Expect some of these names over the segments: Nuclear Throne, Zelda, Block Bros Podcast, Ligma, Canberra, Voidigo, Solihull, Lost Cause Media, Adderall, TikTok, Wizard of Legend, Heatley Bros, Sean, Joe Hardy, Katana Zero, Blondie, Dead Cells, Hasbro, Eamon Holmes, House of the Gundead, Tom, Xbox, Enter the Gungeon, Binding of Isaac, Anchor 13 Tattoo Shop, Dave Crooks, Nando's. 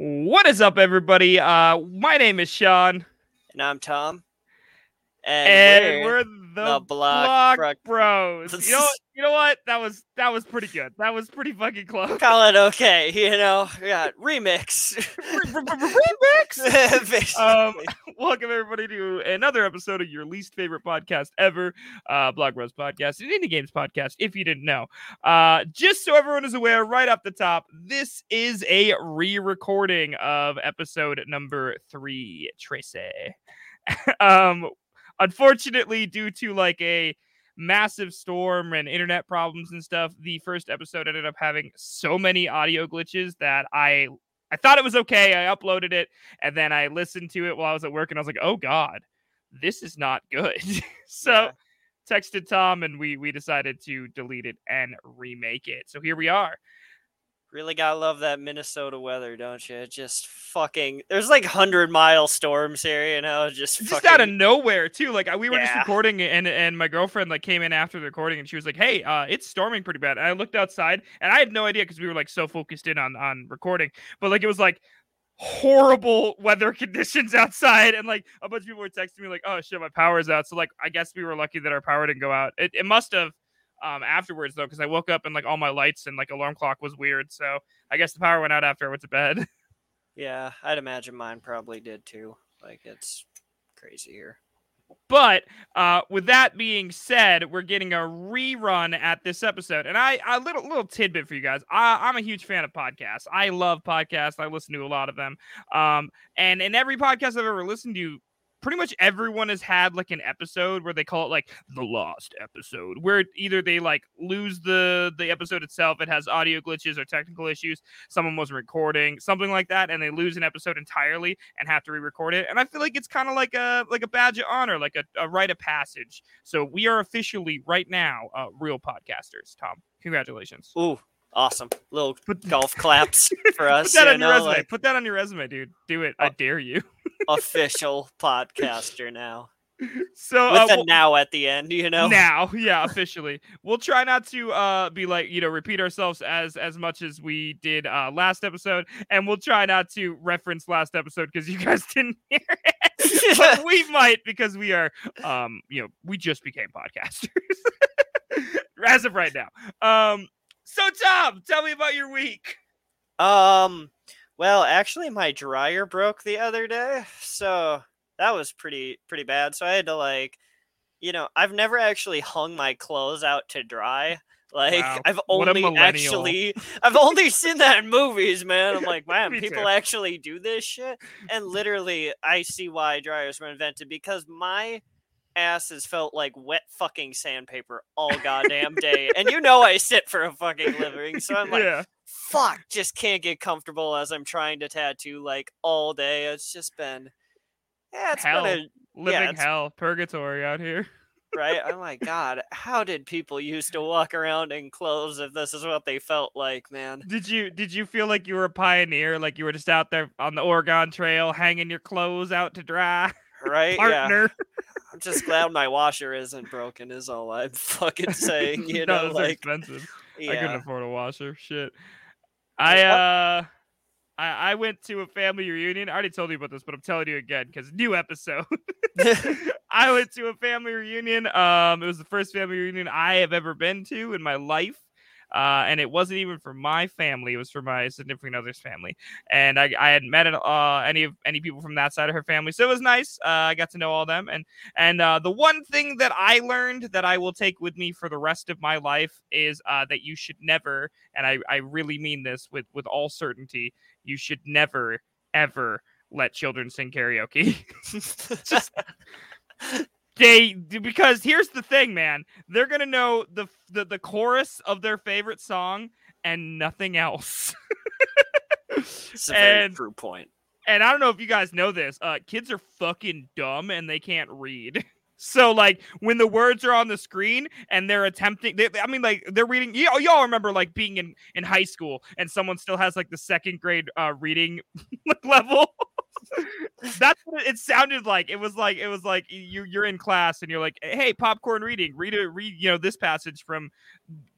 What is up, everybody? My name is Sean. And I'm Tom. And we're the Block Bros. You know what? That was pretty good. That was pretty fucking close. Call it okay, you know? Yeah, remix. Remix? Welcome, everybody, to another episode of your least favorite podcast ever, Block Bros Podcast, an Indie Games Podcast, if you didn't know. Just so everyone is aware, right up the top, this is a re-recording of episode number 313. Unfortunately, due to like a massive storm and internet problems and stuff, the first episode ended up having so many audio glitches that I thought it was okay. I uploaded it, and then I listened to it while I was at work, and I was like, oh, God, this is not good. So texted Tom, and we decided to delete it and remake it. So here we are. Really gotta love that Minnesota weather, don't you? Just fucking... There's like 100-mile storms here, you know? Just out of nowhere, too. Like, we were just recording, and my girlfriend like came in after the recording, and she was like, hey, it's storming pretty bad. And I looked outside, and I had no idea because we were like so focused in on recording. But like, it was like horrible weather conditions outside, and like a bunch of people were texting me like, oh, shit, my power's out. So like, I guess we were lucky that our power didn't go out. It must have... afterwards though, because I woke up and like all my lights and like alarm clock was weird, so I guess the power went out after I went to bed. Yeah, I'd imagine mine probably did too. Like, it's crazy here. But with that being said, we're getting a rerun at this episode, and I little tidbit for you guys. I'm a huge fan of podcasts. I love podcasts. I listen to a lot of them, and in every podcast I've ever listened to, pretty much everyone has had like an episode where they call it like the lost episode, where either they like lose the episode itself. It has audio glitches or technical issues. Someone wasn't recording, something like that. And they lose an episode entirely and have to re-record it. And I feel like it's kind of like a badge of honor, like a rite of passage. So we are officially right now real podcasters, Tom. Congratulations. Ooh, awesome. Little golf claps for us. Put that on your resume. Like... Put that on your resume, dude. Do it. I dare you. Official podcaster now. So with a now at the end, you know. Now, yeah, officially. We'll try not to be like, you know, repeat ourselves as much as we did last episode, and we'll try not to reference last episode because you guys didn't hear it. But we might, because we are you know, we just became podcasters as of right now. So Tom, tell me about your week. Well, actually, my dryer broke the other day, so that was pretty bad. So I had to, like, you know, I've never actually hung my clothes out to dry. Like, wow. I've only seen that in movies, man. I'm like, man, people actually do this shit. And literally, I see why dryers were invented, because my ass has felt like wet fucking sandpaper all goddamn day. And you know I sit for a fucking living, so I'm like... Yeah. Fuck, just can't get comfortable as I'm trying to tattoo like all day. It's just been, hell, purgatory out here. Right? I'm like, God, how did people used to walk around in clothes if this is what they felt like, man? Did you feel like you were a pioneer? Like you were just out there on the Oregon Trail hanging your clothes out to dry? Right? Partner. Yeah. I'm just glad my washer isn't broken is all I'm fucking saying. You know, like, expensive. Yeah. I couldn't afford a washer. Shit. I went to a family reunion. I already told you about this, but I'm telling you again because new episode. I went to a family reunion. It was the first family reunion I have ever been to in my life. And it wasn't even for my family. It was for my significant other's family. And I hadn't met any people from that side of her family. So it was nice. I got to know all them. And the one thing that I learned that I will take with me for the rest of my life is that you should never, and I really mean this with all certainty, you should never, ever let children sing karaoke. Just... Because here's the thing, man. They're going to know the chorus of their favorite song and nothing else. It's a very true point. And I don't know if you guys know this. Kids are fucking dumb and they can't read. So, like, when the words are on the screen and they're attempting... they're reading... Y'all remember, like, being in high school and someone still has, like, the second grade reading level? That's what it sounded like. It was like you're in class and you're like, hey, popcorn reading, read you know, this passage from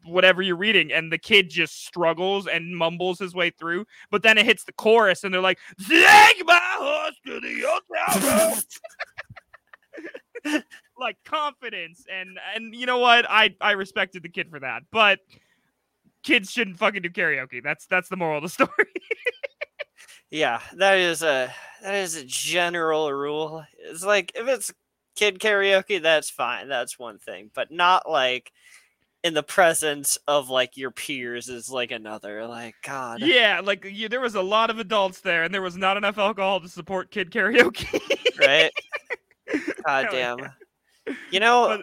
whatever you're reading, and the kid just struggles and mumbles his way through, but then it hits the chorus and they're like, take my horse to the hotel room. Like confidence, and you know what? I respected the kid for that, but kids shouldn't fucking do karaoke. That's the moral of the story. Yeah, that is a general rule. It's like, if it's kid karaoke, that's fine. That's one thing, but not like in the presence of like your peers is like another. Like, God. Yeah, like there was a lot of adults there, and there was not enough alcohol to support kid karaoke. Right. God damn. Yeah. You know,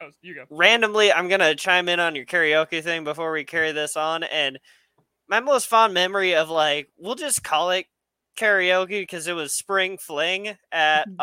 but, you go. Randomly, I'm gonna chime in on your karaoke thing before we carry this on, and my most fond memory of, like, we'll just call it karaoke because it was spring fling at, you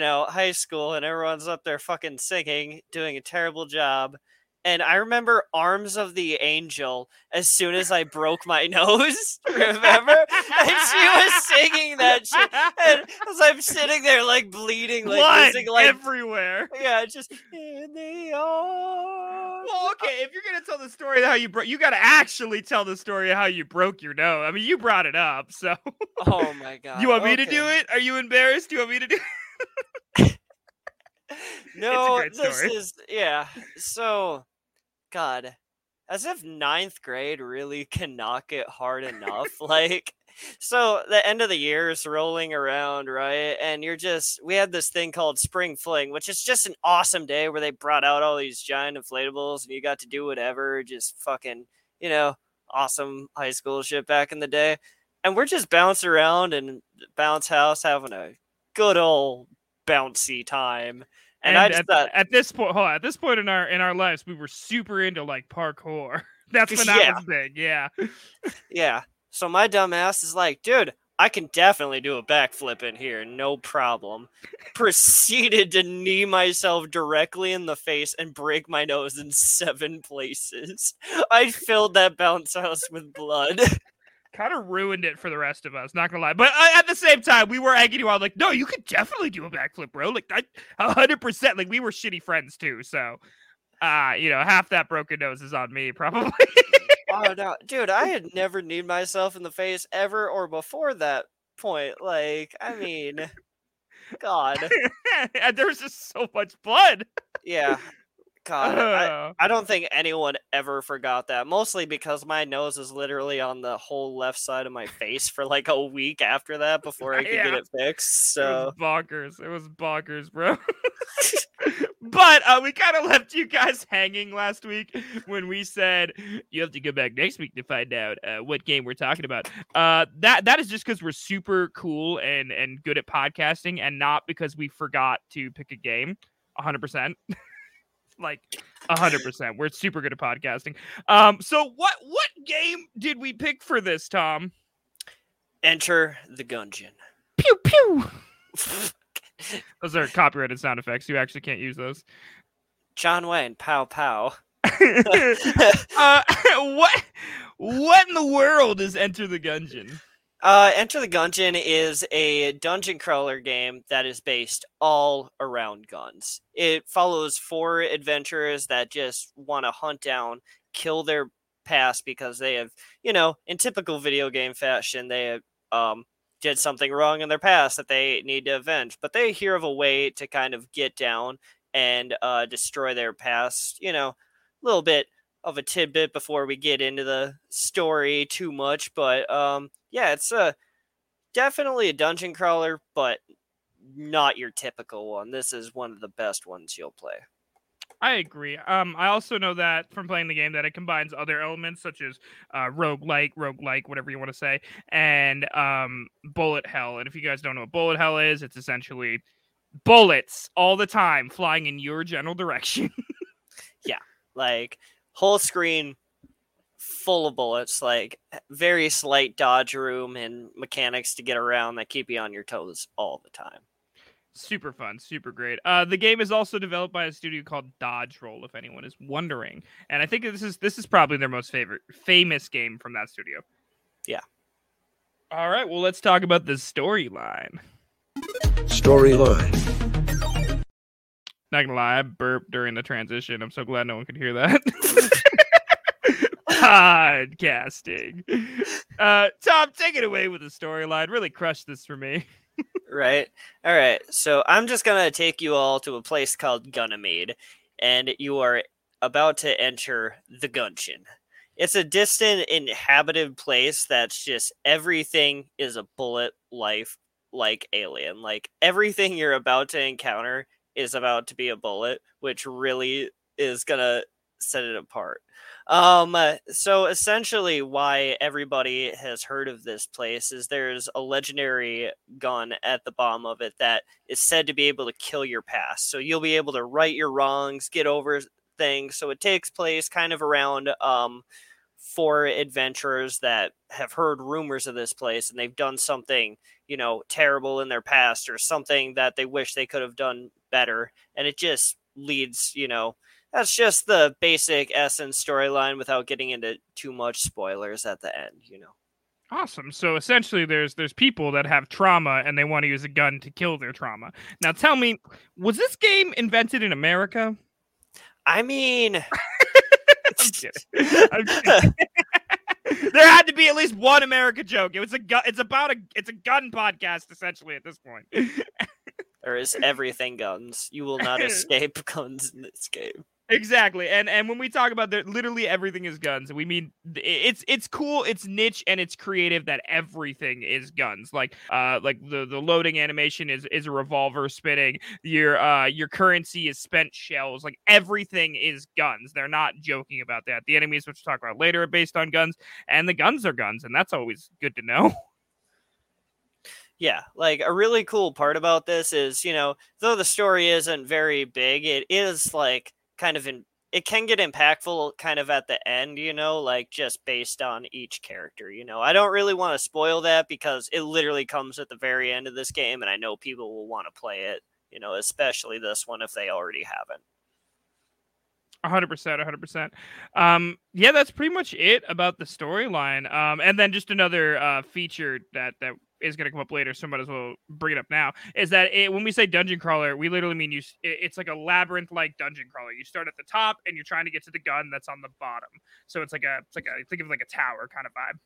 know, high school, and everyone's up there fucking singing, doing a terrible job. And I remember Arms of the Angel as soon as I broke my nose, remember? And she was singing that shit. And as I'm sitting there, like, bleeding, like, losing, like, everywhere. Yeah, just in the arms. Well, okay, if you're going to tell the story of how you broke, you got to actually tell the story of how you broke your nose. I mean, you brought it up, so. Oh, my God. You want me to do it? Are you embarrassed? You want me to do it? No, this is, yeah. So, God, as if ninth grade really can knock it hard enough. Like, so the end of the year is rolling around, right? And we had this thing called Spring Fling, which is just an awesome day where they brought out all these giant inflatables and you got to do whatever, just fucking, you know, awesome high school shit back in the day. And we're just bouncing around and bounce house, having a good old bouncy time. And I just thought, at this point in our lives, we were super into like parkour. That's when I was big. Yeah. Yeah. So my dumb ass is like, dude, I can definitely do a backflip in here. No problem. Proceeded to knee myself directly in the face and break my nose in 7 places. I filled that bounce house with blood. Kind of ruined it for the rest of us, not gonna lie. But at the same time, we were egging you on, like, no, you could definitely do a backflip, bro. Like, 100%. Like, we were shitty friends, too. So, you know, half that broken nose is on me, probably. Oh, no. Dude, I had never kneed myself in the face ever or before that point. Like, I mean, God. And there was just so much blood. Yeah. God, I don't think anyone ever forgot that, mostly because my nose is literally on the whole left side of my face for like a week after that before I could get it fixed. So it was bonkers, bro. But we kind of left you guys hanging last week when we said you have to go back next week to find out what game we're talking about. That is just because we're super cool and good at podcasting and not because we forgot to pick a game. 100%. Like 100%. We're super good at podcasting. So what game did we pick for this, Tom? Enter the Gungeon. Pew pew. Those are copyrighted sound effects. You actually can't use those. John Wayne, pow pow. What in the world is Enter the Gungeon? Enter the Gungeon is a dungeon crawler game that is based all around guns. It follows 4 adventurers that just want to hunt down, kill their past because they have, you know, in typical video game fashion, they did something wrong in their past that they need to avenge. But they hear of a way to kind of get down and destroy their past, you know, a little bit of a tidbit before we get into the story too much, but yeah, it's definitely a dungeon crawler, but not your typical one. This is one of the best ones you'll play. I agree. I also know that from playing the game that it combines other elements such as roguelike, whatever you want to say, and bullet hell. And if you guys don't know what bullet hell is, it's essentially bullets all the time flying in your general direction. Yeah, like whole screen full of bullets, like very slight dodge room and mechanics to get around that keep you on your toes all the time. Super fun, super great. The game is also developed by a studio called Dodge Roll, if anyone is wondering. And I think this is probably their most famous game from that studio. Yeah. All right, well, let's talk about the storyline. Storyline. Not gonna lie, I burped during the transition. I'm so glad no one could hear that. Podcasting. Tom, take it away with the storyline. Really crushed this for me. Right? All right, so I'm just gonna take you all to a place called Gunamade, and you are about to enter the Gungeon. It's a distant, inhabited place that's just everything is a bullet life like Alien. Like, everything you're about to encounter is about to be a bullet, which really is going to set it apart. So essentially why everybody has heard of this place is there's a legendary gun at the bottom of it that is said to be able to kill your past. So you'll be able to right your wrongs, get over things. So it takes place kind of around... four adventurers that have heard rumors of this place, and they've done something, you know, terrible in their past or something that they wish they could have done better. And it just leads, you know, that's just the basic essence storyline without getting into too much spoilers at the end, you know. Awesome. So essentially there's people that have trauma and they want to use a gun to kill their trauma. Now tell me, was this game invented in America? I mean... I'm kidding. There had to be at least one America joke. It was a gun. It's a gun podcast essentially at this point. There is everything guns. You will not escape guns in this game. Exactly. And when we talk about that, literally everything is guns. We mean it's cool, it's niche, and it's creative that everything is guns. Like the loading animation is a revolver spinning. Your currency is spent shells. Like, everything is guns. They're not joking about that. The enemies, which we'll talk about later, are based on guns, and the guns are guns, and that's always good to know. Yeah, like, a really cool part about this is, you know, though the story isn't very big, it is like kind of it can get impactful kind of at the end, you know, like just based on each character, you know. I don't really want to spoil that because it literally comes at the very end of this game, and I know people will want to play it, you know, especially this one if they already haven't. 100%. Yeah, that's pretty much it about the storyline. And then just another feature that is going to come up later, so might as well bring it up now, is that when we say dungeon crawler, we literally mean it's like a labyrinth-like dungeon crawler. You start at the top, and you're trying to get to the gun that's on the bottom. So think of like a tower kind of vibe.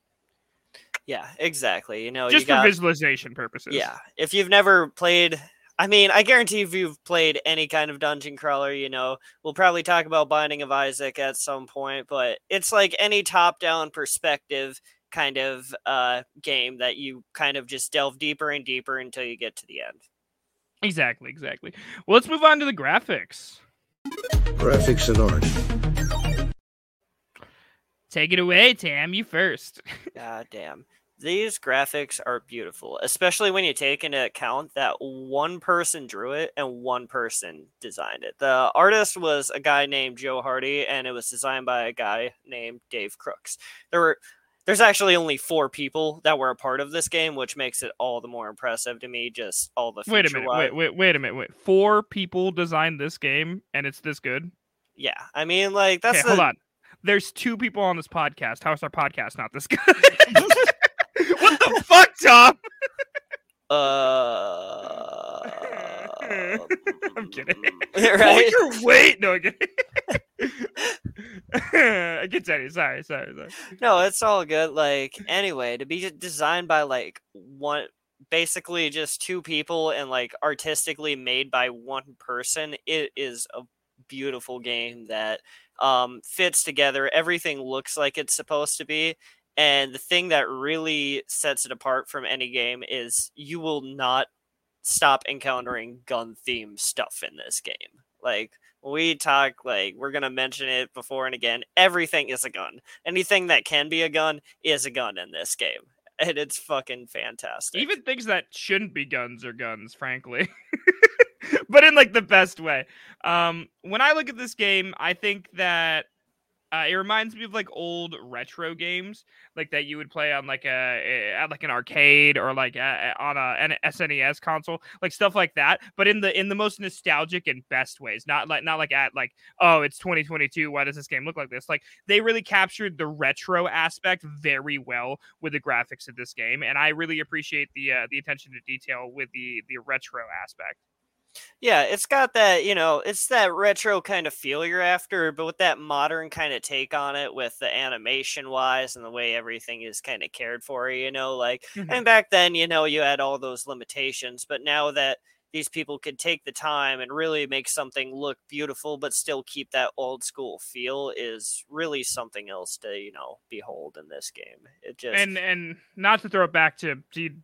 Yeah, exactly. You know, just for visualization purposes. Yeah, if you've never played... I mean, I guarantee if you've played any kind of dungeon crawler, you know, we'll probably talk about Binding of Isaac at some point, but it's like any top-down perspective kind of game that you kind of just delve deeper and deeper until you get to the end. Exactly. Well, let's move on to the graphics. Graphics and art. Take it away, Tam. You first. God damn. These graphics are beautiful, especially when you take into account that one person drew it and one person designed it. The artist was a guy named Joe Hardy, and it was designed by a guy named Dave Crooks. There's actually only four people that were a part of this game, which makes it all the more impressive to me. Just all the wait a minute. Four people designed this game, and it's this good? Yeah, I mean, like that's hold on. There's two people on this podcast. How's our podcast not this good? What the fuck, Tom? I'm kidding. Right? Hold your weight. No, I'm kidding. I get that. Sorry. No, it's all good. Like, anyway, to be designed by like one, basically just two people, and like artistically made by one person, it is a beautiful game that fits together. Everything looks like it's supposed to be. And the thing that really sets it apart from any game is you will not stop encountering gun-themed stuff in this game. Like, we talk, like, we're going to mention it before and again. Everything is a gun. Anything that can be a gun is a gun in this game. And it's fucking fantastic. Even things that shouldn't be guns are guns, frankly. But in, like, the best way. When I look at this game, I think that It reminds me of like old retro games, like that you would play on like an arcade or like on an SNES console, like stuff like that. But in the most nostalgic and best ways, not like oh, it's 2022. Why does this game look like this? Like they really captured the retro aspect very well with the graphics of this game, and I really appreciate the attention to detail with the retro aspect. Yeah, it's got that, you know, it's that retro kind of feel you're after, but with that modern kind of take on it with the animation wise and the way everything is kind of cared for, you know, like, and back then, you know, you had all those limitations, but now that these people could take the time and really make something look beautiful, but still keep that old school feel is really something else to, you know, behold in this game. It just and not to throw it back to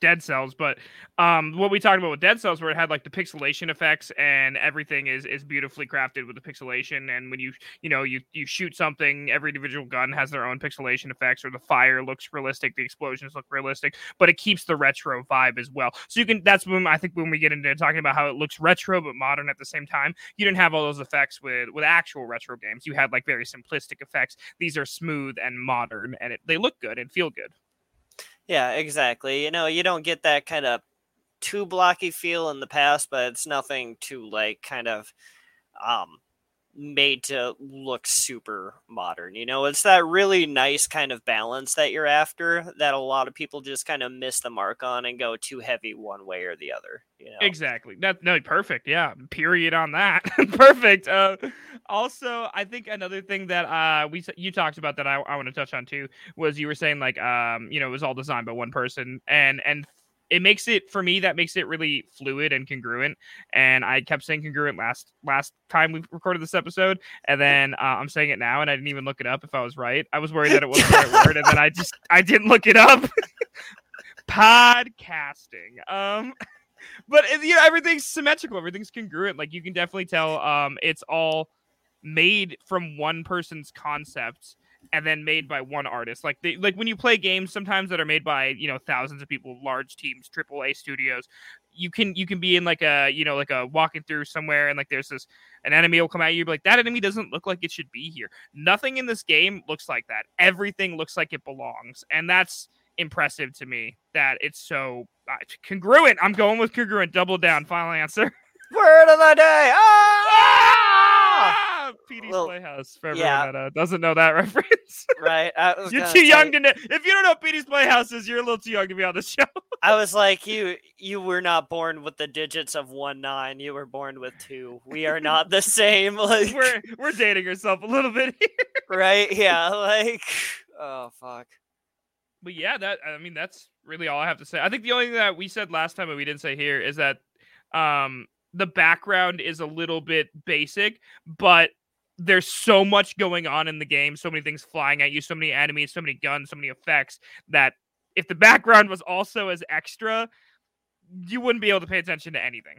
Dead Cells, but what we talked about with Dead Cells, where it had like the pixelation effects and everything is beautifully crafted with the pixelation. And when you shoot something, every individual gun has their own pixelation effects, or the fire looks realistic, the explosions look realistic, but it keeps the retro vibe as well. So that's when we get into talking about how it looks retro but modern at the same time. You didn't have all those effects with actual retro games. You had like very simplistic effects. These are smooth and modern, and they look good and feel good. Yeah, exactly. You know, you don't get that kind of too blocky feel in the past, but it's nothing too like kind of made to look super modern. You know, it's that really nice kind of balance that you're after that a lot of people just kind of miss the mark on and go too heavy one way or the other, you know? Exactly. No, perfect. Yeah. Period on that. Perfect. Also, I think another thing that you talked about that I want to touch on too was you were saying like, you know, it was all designed by one person and it makes it, for me, that makes it really fluid and congruent. And I kept saying congruent last time we recorded this episode. And then I'm saying it now, and I didn't even look it up if I was right. I was worried that it wasn't the right word, and then I didn't look it up. Podcasting. But, you know, everything's symmetrical. Everything's congruent. Like, you can definitely tell it's all made from one person's concept and then made by one artist. Like when you play games sometimes that are made by, you know, thousands of people, large teams, AAA studios, you can be in like a, you know, like a walking through somewhere, and like there's an enemy will come at you, but like that enemy doesn't look like it should be here. Nothing in this game looks like that. Everything looks like it belongs, and that's impressive to me that it's so congruent. I'm going with congruent. Double down. Final answer. Word of the day. Ah! PD's Playhouse, for everyone that doesn't know that reference. Right. You're too young to know. If you don't know what PD's Playhouse is, you're a little too young to be on the show. I was like, you were not born with the digits of 19. You were born with 2. We are not the same. Like, we're dating ourselves a little bit here. Right? Yeah. Like, oh, fuck. But yeah, that's really all I have to say. I think the only thing that we said last time and we didn't say here is that the background is a little bit basic, but there's so much going on in the game, so many things flying at you, so many enemies, so many guns, so many effects, that if the background was also as extra, you wouldn't be able to pay attention to anything.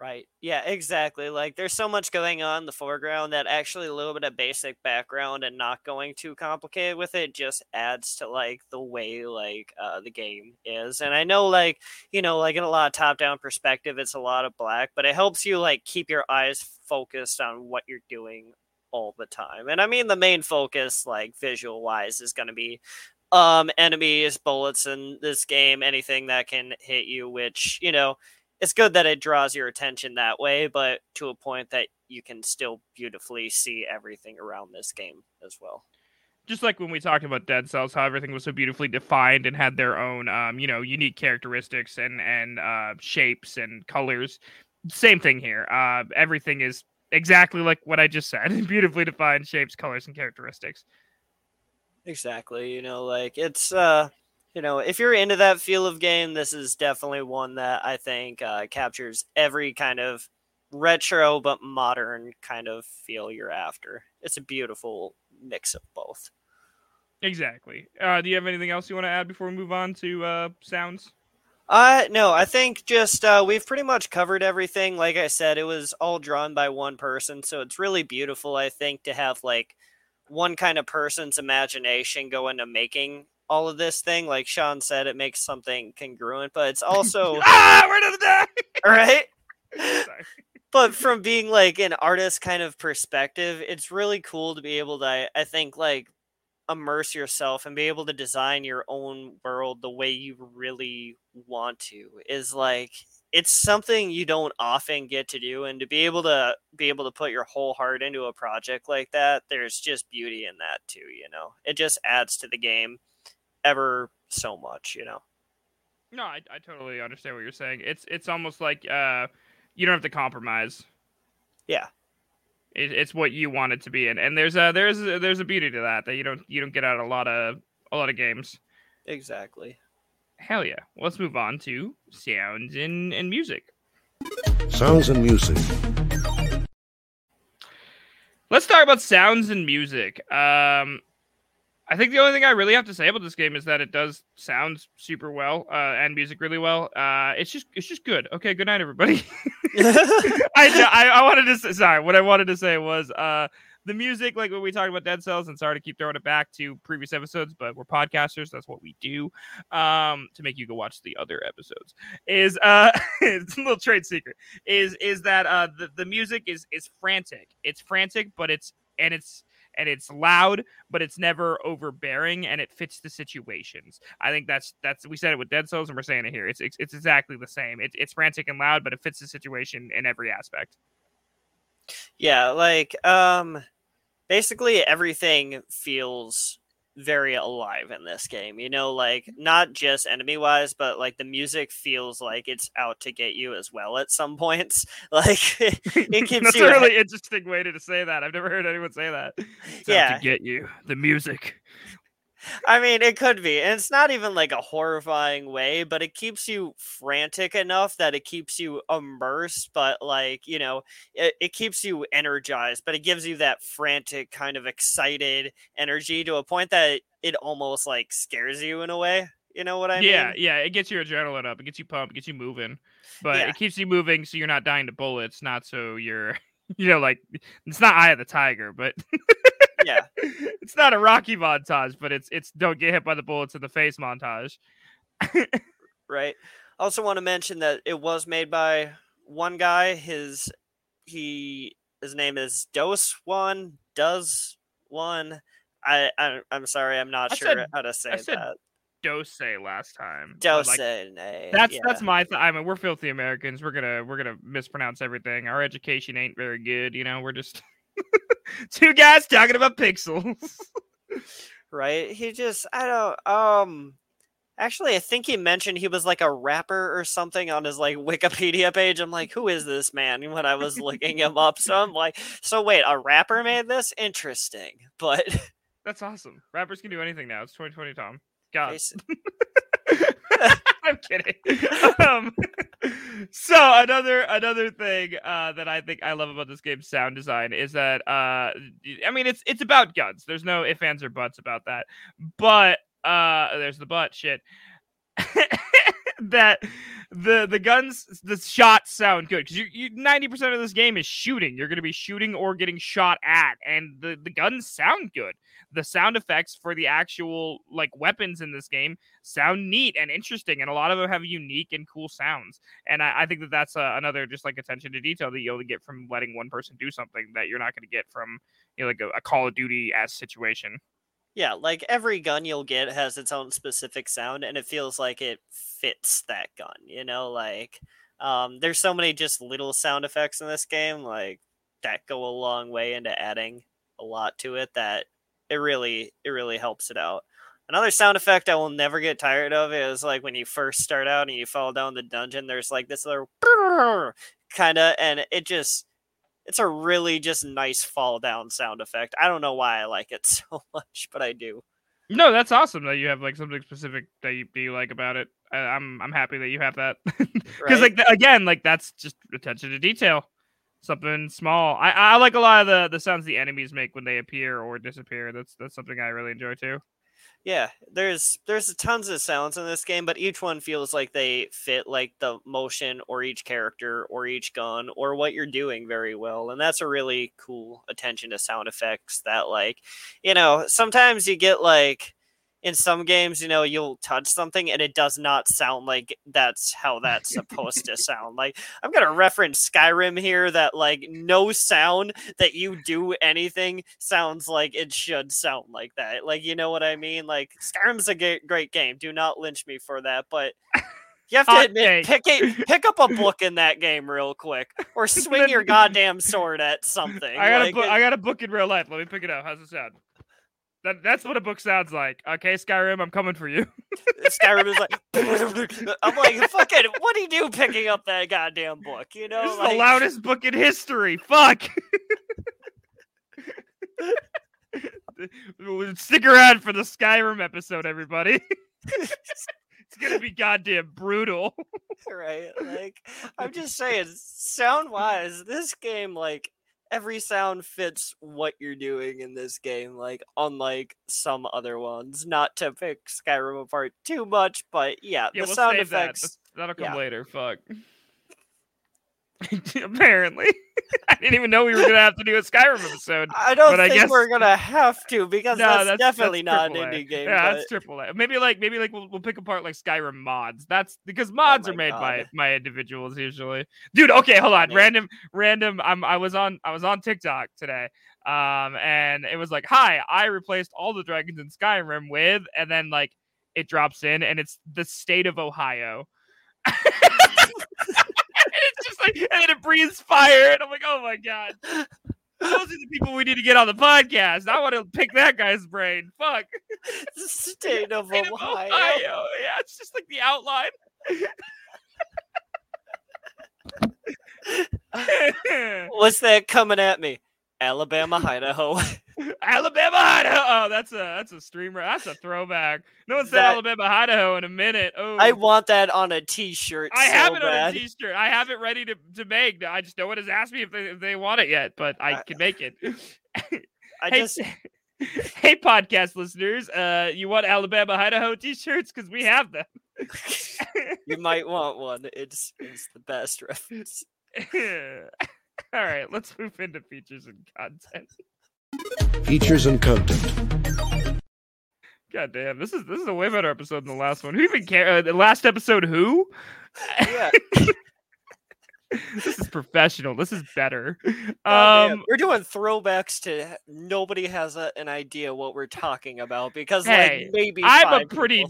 Right. Yeah, exactly. Like, there's so much going on in the foreground that actually a little bit of basic background and not going too complicated with it just adds to, like, the way, like, the game is. And I know, like, you know, like, in a lot of top-down perspective, it's a lot of black, but it helps you, like, keep your eyes focused on what you're doing all the time. And, I mean, the main focus, like, visual-wise is going to be enemies, bullets in this game, anything that can hit you, which, you know, it's good that it draws your attention that way, but to a point that you can still beautifully see everything around this game as well. Just like when we talked about Dead Cells, how everything was so beautifully defined and had their own, you know, unique characteristics and shapes and colors. Same thing here. Everything is exactly like what I just said. Beautifully defined shapes, colors, and characteristics. Exactly. You know, like it's... You know, if you're into that feel of game, this is definitely one that I think captures every kind of retro but modern kind of feel you're after. It's a beautiful mix of both. Exactly. Do you have anything else you want to add before we move on to sounds? No, I think just we've pretty much covered everything. Like I said, it was all drawn by one person, so it's really beautiful, I think, to have like one kind of person's imagination go into making all of this thing. Like Sean said, it makes something congruent, but it's also word of the day. All right. Sorry. But from being like an artist kind of perspective, it's really cool to be able to, I think, like immerse yourself and be able to design your own world the way you really want to. Is like, it's something you don't often get to do, and to be able to put your whole heart into a project like that, there's just beauty in that too, you know. It just adds to the game ever so much, you know. No, I totally understand what you're saying. It's almost like you don't have to compromise. Yeah, it's what you want it to be, and there's a beauty to that you don't get out of a lot of games. Exactly. Hell yeah. Let's move on to sounds and music. Sounds and music. Let's talk about sounds and music. I think the only thing I really have to say about this game is that it does sounds super well, and music really well. It's just good. Okay, good night, everybody. I wanted to say, sorry. What I wanted to say was the music, like when we talked about Dead Cells, and sorry to keep throwing it back to previous episodes, but we're podcasters. That's what we do, to make you go watch the other episodes. Is it's a little trade secret. Is that the music is frantic? It's frantic, but it's loud, but it's never overbearing, and it fits the situations. I think that's we said it with Dead Cells, and we're saying it here. It's exactly the same. It's frantic and loud, but it fits the situation in every aspect. Yeah, like basically everything feels very alive in this game. You know, like not just enemy-wise, but like the music feels like it's out to get you as well at some points. Like it keeps that's you a really interesting way to say that. I've never heard anyone say that. It's out to get you. The music. I mean, it could be. And it's not even like a horrifying way, but it keeps you frantic enough that it keeps you immersed, but like, you know, it keeps you energized, but it gives you that frantic kind of excited energy to a point that it almost like scares you in a way. You know what I mean? Yeah, it gets your adrenaline up. It gets you pumped, it gets you moving, but it keeps you moving so you're not dying to bullets, not so you're, you know, like it's not Eye of the Tiger, but... Yeah, it's not a Rocky montage, but it's don't get hit by the bullets in the face montage. Right. Also want to mention that it was made by one guy. His name is Dose One. I'm sorry, I'm not sure how to say that. Dose last time. Dose. Like, that's my thing. I mean, we're filthy Americans. We're gonna mispronounce everything. Our education ain't very good. You know, we're just. Two guys talking about pixels. Right? He just, I don't, actually, I think he mentioned he was like a rapper or something on his like Wikipedia page. I'm like, who is this man? When I was looking him up. So I'm like, so wait, a rapper made this? Interesting. But that's awesome. Rappers can do anything now. It's 2020, Tom. God. I'm kidding. So another thing that I think I love about this game's sound design is that I mean it's about guns. There's no ifs, ands, or buts about that. But there's the butt shit. That the guns, the shots sound good because you 90% of this game is shooting. You're going to be shooting or getting shot at, and the guns sound good. The sound effects for the actual like weapons in this game sound neat and interesting, and a lot of them have unique and cool sounds. And I think that's another just like attention to detail that you only get from letting one person do something that you're not going to get from, you know, like a Call of Duty-esque situation. Yeah, like every gun you'll get has its own specific sound, and it feels like it fits that gun, you know, like there's so many just little sound effects in this game like that go a long way into adding a lot to it that it really helps it out. Another sound effect I will never get tired of is like when you first start out and you fall down the dungeon, there's like this little kind of, and it's a really just nice fall down sound effect. I don't know why I like it so much, but I do. No, that's awesome that you have like something specific that you like about it. I'm happy that you have that because right? Like again, like that's just attention to detail. Something small. I like a lot of the sounds the enemies make when they appear or disappear. That's something I really enjoy too. Yeah, there's tons of sounds in this game, but each one feels like they fit like the motion or each character or each gun or what you're doing very well. And that's a really cool attention to sound effects that like, you know, sometimes you get like, in some games, you know, you'll touch something and it does not sound like that's how that's supposed to sound. Like, I'm going to reference Skyrim here, that like no sound that you do anything sounds like it should sound like that. Like, you know what I mean? Like, Skyrim's a great game. Do not lynch me for that, but you have to admit, pick up a book in that game real quick, or swing your goddamn sword at something. I got a book in real life. Let me pick it up. How's it sound? That's what a book sounds like. Okay, Skyrim, I'm coming for you. Skyrim is like, I'm like, fucking, what do you do picking up that goddamn book? You know, this is the loudest book in history. Fuck. Stick around for the Skyrim episode, everybody. It's gonna be goddamn brutal. Right? Like, I'm just saying, sound-wise, this game, like, every sound fits what you're doing in this game, like, unlike some other ones. Not to pick Skyrim apart too much, but yeah the we'll sound effects. That'll come later. Fuck. Apparently. I didn't even know we were going to have to do a Skyrim episode. I guess we're going to have to, because that's definitely that's not an indie game. Yeah, that's triple A. Maybe we'll pick apart like Skyrim mods. That's because mods are made by individuals usually. Dude, okay, hold on. Random. I was on TikTok today. And it was like, "Hi, I replaced all the dragons in Skyrim with," and then like it drops in and it's the state of Ohio. And then it breathes fire, and I'm like, oh my god, those are the people we need to get on the podcast. I want to pick that guy's brain. Fuck, the state of Ohio. Yeah, it's just like the outline. What's that coming at me? Alabama, Idaho. Alabama, Idaho. Oh, that's a streamer. That's a throwback. No one said Alabama, Idaho in a minute. Oh, I want that on a t-shirt. I have it on a t-shirt. I have it ready to make. I just no one has asked me if they want it yet, but I can make it. Hey, podcast listeners, you want Alabama, Idaho t-shirts? Because we have them. You might want one. It's the best reference. All right, let's move into features and content. Features and content. God damn, this is a way better episode than the last one. Who even cares? The last episode, who? Yeah. This is professional. This is better. We're doing throwbacks to nobody has an idea what we're talking about, because like maybe I'm a pretty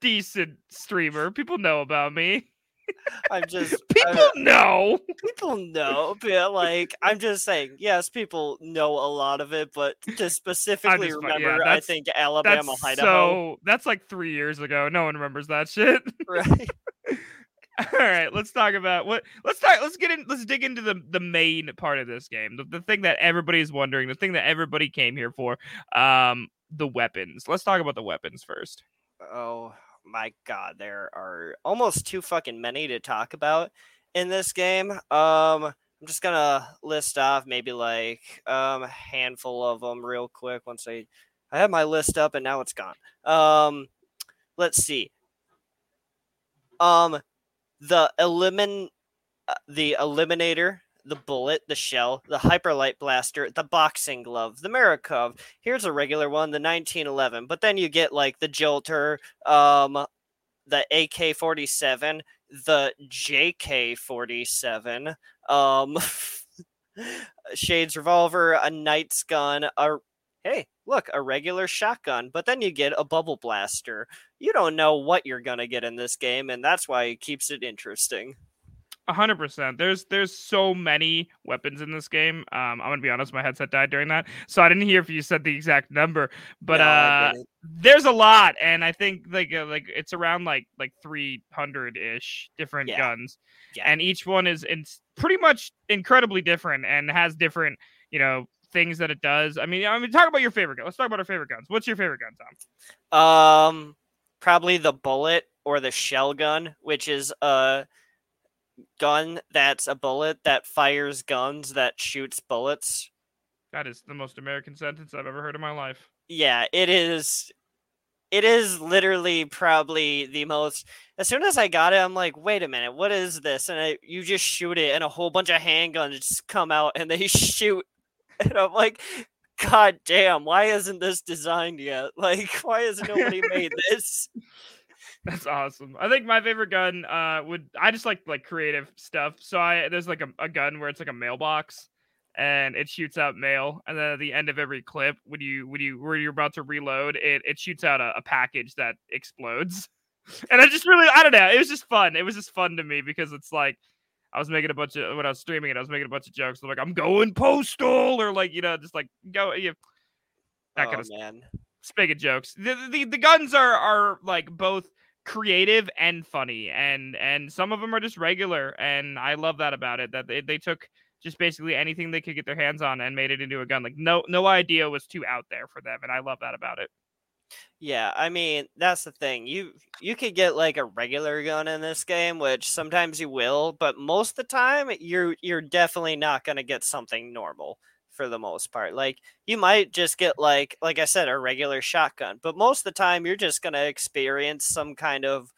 decent streamer. People know about me. People know, but like, I'm just saying, yes, people know a lot of it, but to specifically remember, I think Alabama, Idaho. So that's like 3 years ago. No one remembers that shit. Right. All right. Let's talk about let's dig into the main part of this game. The thing that everybody's wondering, the thing that everybody came here for, the weapons. Let's talk about the weapons first. Oh, my god, there are almost too fucking many to talk about in this game. I'm just gonna list off maybe like a handful of them real quick. Once I have my list up, and now it's gone. Let's see. The eliminator, the bullet, the shell, the hyperlight blaster, the boxing glove, the Marikov. Here's a regular one, the 1911. But then you get like the jolter, the AK-47, the JK-47, Shade's revolver, a knight's gun, a regular shotgun, but then you get a bubble blaster. You don't know what you're going to get in this game, and that's why it keeps it interesting. 100%. There's so many weapons in this game. I'm gonna be honest, my headset died during that, so I didn't hear if you said the exact number. But no, there's a lot, and I think like it's around like 300-ish different guns, and each one is pretty much incredibly different and has different, you know, things that it does. I mean, talk about your favorite gun. Let's talk about our favorite guns. What's your favorite gun, Tom? Probably the bullet or the shell gun, which is gun that's a bullet that fires guns that shoots bullets. That is the most American sentence I've ever heard in my life. Yeah, it is literally probably the most. As soon as I got it, I'm like, wait a minute, what is this? And you just shoot it and a whole bunch of handguns just come out and they shoot, and I'm like, god damn, why isn't this designed yet? Like, why has nobody made this? That's awesome. I think my favorite gun would, I just like creative stuff. So there's like a gun where it's like a mailbox and it shoots out mail. And then at the end of every clip, when you're about to reload, it shoots out a package that explodes. And I just really, I don't know. It was just fun. It was just fun to me because it's like, when I was streaming it, I was making a bunch of jokes. Like, I'm going postal, or like, you know, just like go. You know, that kind of man. Speaking of jokes, the guns are like both creative and funny, and some of them are just regular, and I love that about it, that they took just basically anything they could get their hands on and made it into a gun. Like no idea was too out there for them, and I love that about it. Yeah, I mean, that's the thing. You could get like a regular gun in this game, which sometimes you will, but most of the time you're definitely not going to get something normal for the most part. Like, you might just get like I said, a regular shotgun, but most of the time you're just going to experience some kind of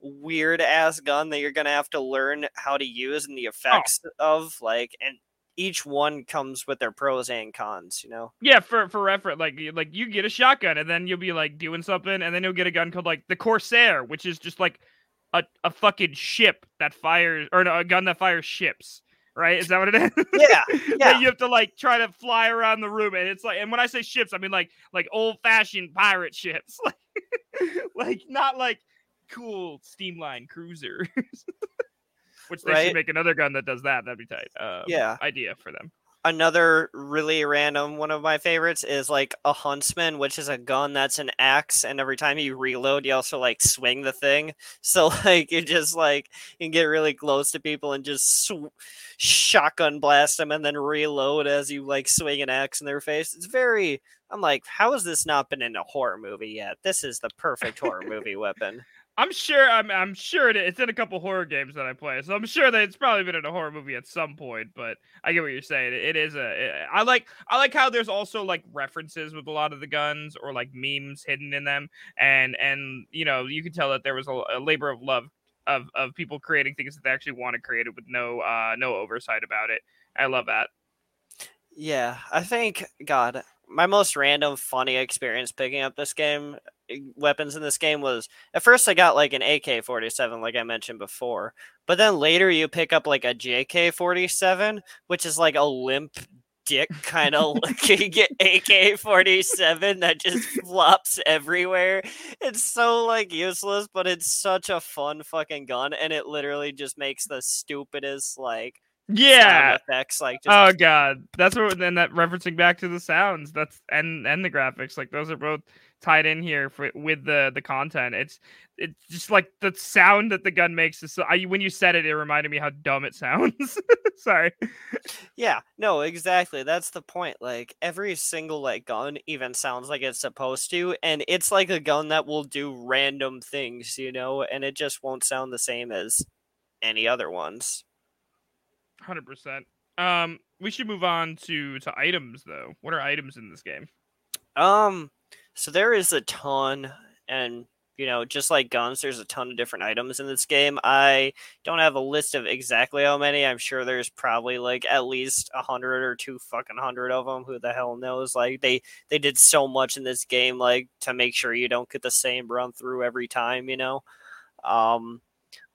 weird ass gun that you're going to have to learn how to use and the effects of, like, and each one comes with their pros and cons, you know? Yeah, for reference, like you get a shotgun and then you'll be like doing something and then you'll get a gun called like the Corsair, which is just like a fucking ship that fires, or no, a gun that fires ships, right? Is that what it is? Yeah. That you have to like try to fly around the room, and it's like, and when I say ships, I mean like old fashioned pirate ships, like not like cool steamline cruisers. Which they should make another gun that does that. That'd be tight. Idea for them. Another really random one of my favorites is like a huntsman, which is a gun that's an axe, and every time you reload, you also like swing the thing. So like you just like you can get really close to people and just shotgun blast them and then reload as you like swing an axe in their face. It's very. I'm like, how has this not been in a horror movie yet? This is the perfect horror movie weapon. I'm sure it's in a couple horror games that I play, so I'm sure that it's probably been in a horror movie at some point. But I get what you're saying. I like how there's also like references with a lot of the guns, or like memes hidden in them, and you know, you can tell that there was a labor of love of people creating things that they actually wanted created with no oversight about it. I love that. Yeah, I think my most random funny experience picking up this game, weapons in this game, was at first I got like an AK-47 like I mentioned before, but then later you pick up like a JK-47, which is like a limp dick kind of looking AK-47 that just flops everywhere. It's so like useless, but it's such a fun fucking gun, and it literally just makes the stupidest like sound effects, like just... Oh god, that's what. Then that referencing back to the sounds, that's and the graphics, like those are both tied in here with the content. It's just like the sound that the gun makes is when you said it reminded me how dumb it sounds. Sorry. Yeah, no, exactly, that's the point. Like every single like gun even sounds like it's supposed to, and it's like a gun that will do random things, you know, and it just won't sound the same as any other ones. 100%. We should move on to items though. What are items in this game? So there is a ton, and, you know, just like guns, there's a ton of different items in this game. I don't have a list of exactly how many. I'm sure there's probably like at least 100 or 200 of them. Who the hell knows? Like they did so much in this game, like to make sure you don't get the same run through every time, you know?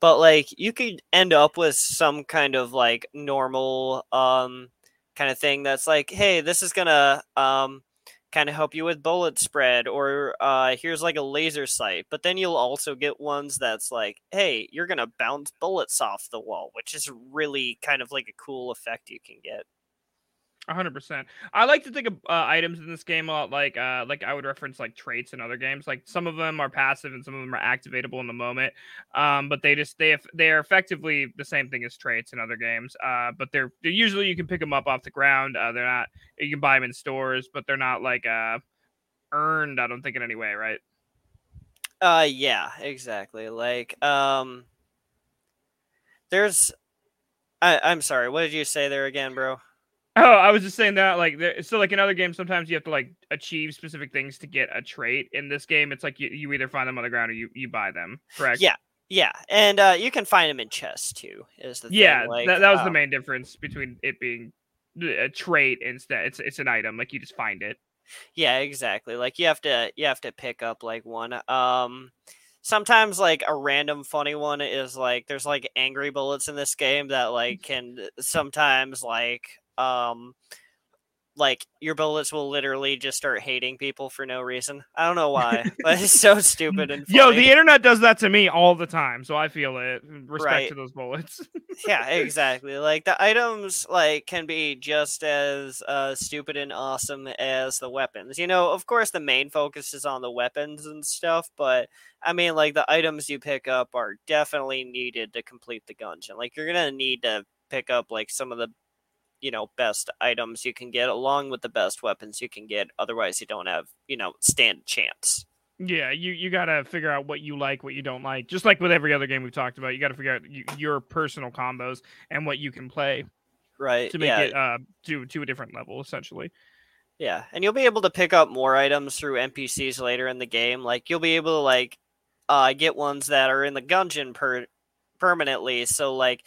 But like you could end up with some kind of like normal, kind of thing that's like, hey, this is gonna, kind of help you with bullet spread, or here's like a laser sight. But then you'll also get ones that's like, hey, you're gonna bounce bullets off the wall, which is really kind of like a cool effect you can get. 100%. I like to think of items in this game a lot, like I would reference like traits in other games. Like some of them are passive and some of them are activatable in the moment, but they are effectively the same thing as traits in other games. But they're usually, you can pick them up off the ground. They're not, you can buy them in stores, but they're not like earned, I don't think, in any way, right? Yeah, exactly. Like there's, I'm sorry, what did you say there again, bro? Oh, I was just saying that, like, so, like, in other games, sometimes you have to, like, achieve specific things to get a trait. In this game, it's like you either find them on the ground or you buy them, correct? Yeah, and you can find them in chests, too, is the thing. Yeah, that was the main difference between it being a trait instead. It's an item. Like, you just find it. Yeah, exactly. Like, you have to pick up like one. Sometimes like a random funny one is like, there's like angry bullets in this game that like can sometimes like your bullets will literally just start hating people for no reason. I don't know why, but it's so stupid and funny. Yo, the internet does that to me all the time, so I feel it. Respect to those bullets. Yeah, exactly. Like, the items like can be just as stupid and awesome as the weapons. You know, of course the main focus is on the weapons and stuff, but I mean, like, the items you pick up are definitely needed to complete the gungeon. Like, you're gonna need to pick up like some of the, you know, best items you can get along with the best weapons you can get. Otherwise you don't have, you know, stand chance. Yeah. You got to figure out what you like, what you don't like, just like with every other game we've talked about. You got to figure out your personal combos and what you can play. Right. To make it to a different level, essentially. Yeah. And you'll be able to pick up more items through NPCs later in the game. Like, you'll be able to like get ones that are in the gungeon permanently. So like,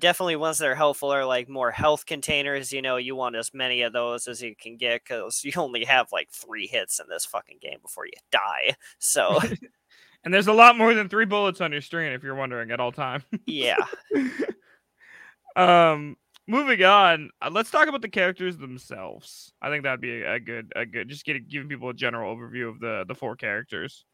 definitely ones that are helpful are like more health containers. You know, you want as many of those as you can get, because you only have like 3 hits in this fucking game before you die. So, and there's a lot more than 3 bullets on your screen, if you're wondering, at all time. Yeah. Moving on, let's talk about the characters themselves. I think that'd be a good just giving people a general overview of the 4 characters.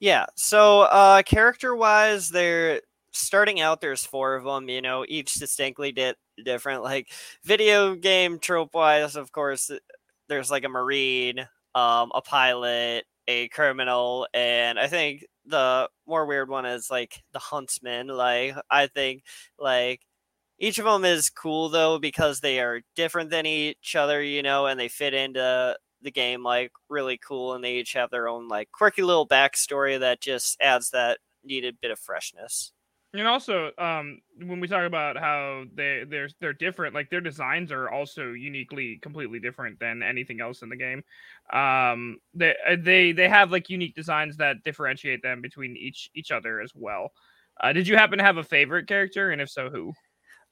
Yeah. So, character wise, they're starting out, there's 4 of them, you know, each distinctly different. Like, video game trope wise, of course, there's like a marine, a pilot, a criminal, and I think the more weird one is like the huntsman. Like, I think like each of them is cool though, because they are different than each other, you know, and they fit into the game like really cool, and they each have their own like quirky little backstory that just adds that needed bit of freshness. And also, when we talk about how they're different, like, their designs are also uniquely, completely different than anything else in the game. They have like unique designs that differentiate them between each other as well. Did you happen to have a favorite character, and if so, who?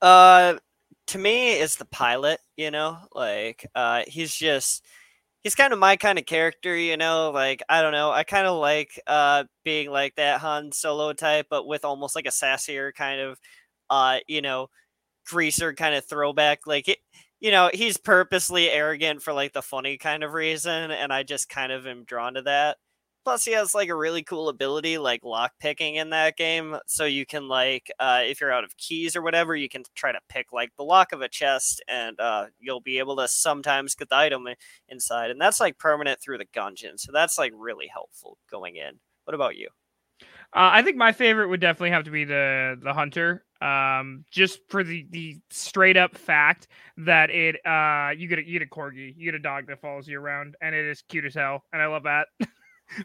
To me, it's the pilot. You know, like, he's kind of my kind of character, you know, like, I don't know. I kind of like being like that Han Solo type, but with almost like a sassier kind of, you know, greaser kind of throwback. Like, it, you know, he's purposely arrogant for like the funny kind of reason, and I just kind of am drawn to that. Plus, he has like a really cool ability like lockpicking in that game. So you can like, if you're out of keys or whatever, you can try to pick like the lock of a chest, and you'll be able to sometimes get the item inside. And that's like permanent through the gungeon. So that's like really helpful going in. What about you? I think my favorite would definitely have to be the hunter. Just for the straight up fact that it you get a corgi, you get a dog that follows you around, and it is cute as hell, and I love that.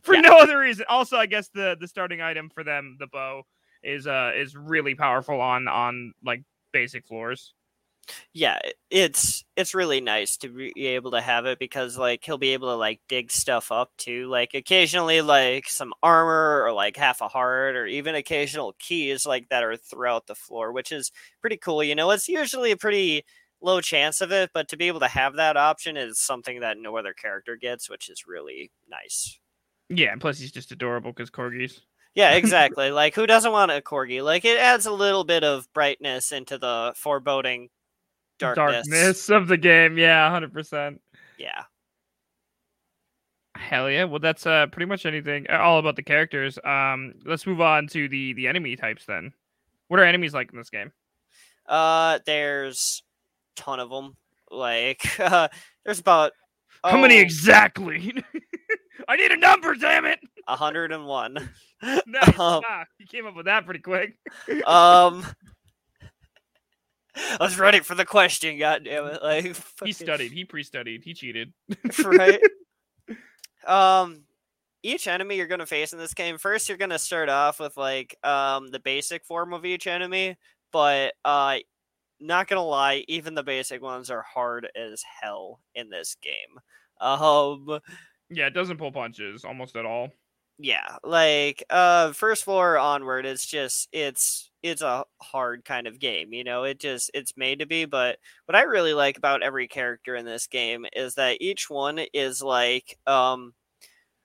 For no other reason. Also, I guess the starting item for them, the bow, is really powerful on like basic floors. Yeah, it's really nice to be able to have it, because like he'll be able to like dig stuff up too. Like occasionally like some armor or like half a heart or even occasional keys like that are throughout the floor, which is pretty cool. You know, it's usually a pretty low chance of it, but to be able to have that option is something that no other character gets, which is really nice. Yeah, and plus he's just adorable because corgis. Yeah, exactly. Like, who doesn't want a corgi? Like, it adds a little bit of brightness into the foreboding darkness of the game. Yeah, 100%. Yeah. Hell yeah. Well, that's pretty much anything all about the characters. Let's move on to the enemy types then. What are enemies like in this game? There's a ton of them. Like, there's about... How many exactly? I need a number, damn it! 101. Nice. You came up with that pretty quick. I was ready for the question, goddammit. Like, fucking... He studied, he pre-studied, he cheated. Right? Each enemy you're going to face in this game, first you're going to start off with, like, the basic form of each enemy, but, not going to lie, even the basic ones are hard as hell in this game. Yeah, it doesn't pull punches almost at all. Yeah, like, first floor onward, it's just, it's it's a hard kind of game, you know, it's made to be. But what I really like about every character in this game is that each one is like,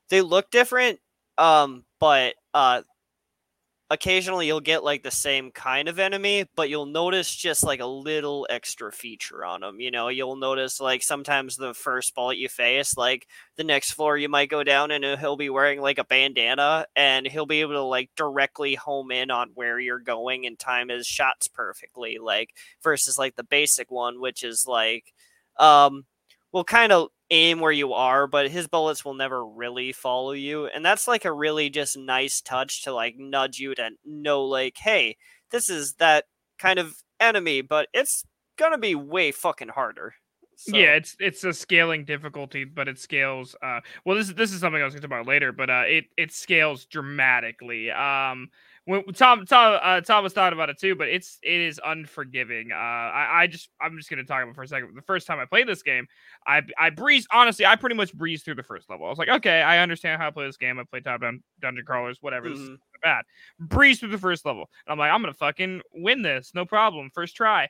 they look different, but occasionally you'll get like the same kind of enemy, but you'll notice just like a little extra feature on them. You know, you'll notice like sometimes the first ball you face, like the next floor you might go down and he'll be wearing like a bandana, and he'll be able to like directly home in on where you're going and time his shots perfectly, like versus like the basic one, which is like, will kind of aim where you are, but his bullets will never really follow you. And that's like a really just nice touch to like nudge you to know like, hey, this is that kind of enemy, but it's gonna be way fucking harder. So. Yeah, it's a scaling difficulty, but it scales. Well, this is something I was gonna talk about later, but it scales dramatically. When Tom was talking about it too, but it is unforgiving. I'm just gonna talk about it for a second. The first time I played this game, I pretty much breezed through the first level. I was like, okay, I understand how to play this game. I play top down dungeon crawlers, whatever. Mm-hmm. This is bad. Breezed through the first level, and I'm like, I'm gonna fucking win this, no problem, first try.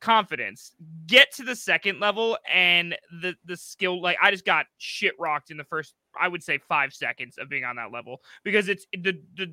Confidence. Get to the second level, and the skill, like I just got shit rocked in the first, I would say, 5 seconds of being on that level, because it's the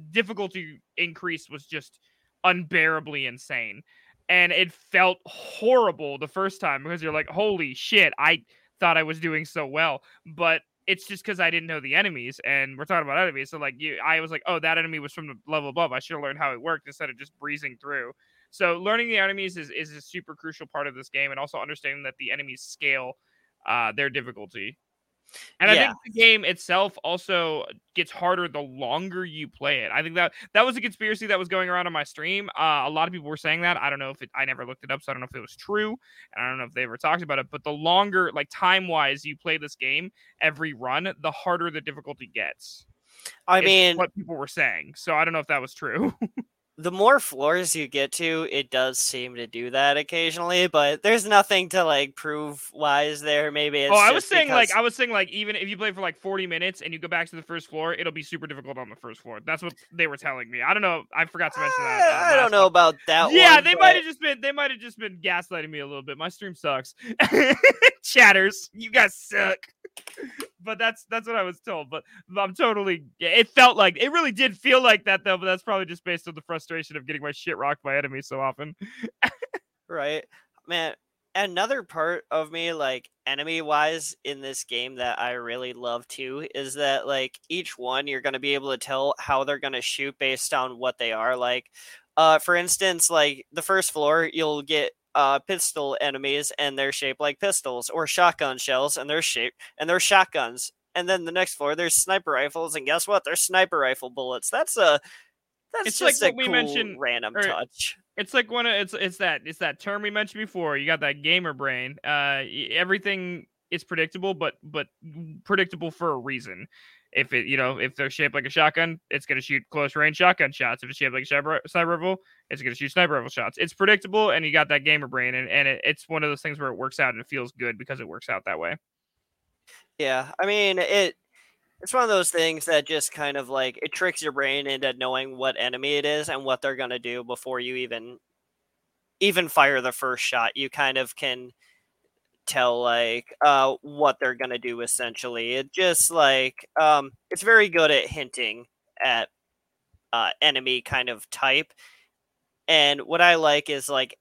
difficulty increase was just unbearably insane, and it felt horrible the first time because you're like, holy shit, I thought I was doing so well, but it's just because I didn't know the enemies, and we're talking about enemies, so like I was like, oh, that enemy was from the level above. I should have learned how it worked instead of just breezing through. So learning the enemies is a super crucial part of this game, and also understanding that the enemies scale their difficulty. And yeah. I think the game itself also gets harder the longer you play it. I think that was a conspiracy that was going around on my stream. A lot of people were saying that. I don't know if I never looked it up, so I don't know if it was true, and I don't know if they ever talked about it. But the longer, like time-wise, you play this game every run, the harder the difficulty gets. I mean, what people were saying. So I don't know if that was true. The more floors you get to, it does seem to do that occasionally, but there's nothing to like prove wise there. Maybe it's I was saying even if you play for like 40 minutes and you go back to the first floor, it'll be super difficult on the first floor. That's what they were telling me. I don't know. I forgot to mention that. I don't know about that. Yeah, one, they might have just been gaslighting me a little bit. My stream sucks. Chatters, you guys suck. But that's what I was told. But I'm totally. It felt like it really did feel like that though. But that's probably just based on the frustration of getting my shit rocked by enemies so often. Right, man. Another part of me, like enemy wise in this game that I really love too, is that like each one you're going to be able to tell how they're going to shoot based on what they are like. For instance, like the first floor, you'll get pistol enemies and they're shaped like pistols, or shotgun shells and they're shaped and they're shotguns. And then the next floor there's sniper rifles, and guess what? They're sniper rifle bullets. That's just a cool random touch. It's like that term we mentioned before. You got that gamer brain. Everything is predictable, but predictable for a reason. If they're shaped like a shotgun, it's going to shoot close range shotgun shots. If it's shaped like a sniper rifle, it's going to shoot sniper rifle shots. It's predictable, and you got that gamer brain, and it's one of those things where it works out and it feels good because it works out that way. Yeah, I mean it's one of those things that just kind of like it tricks your brain into knowing what enemy it is and what they're going to do before you even fire the first shot. You kind of can tell like what they're gonna do essentially. It just like it's very good at hinting at enemy kind of type. And what I like is like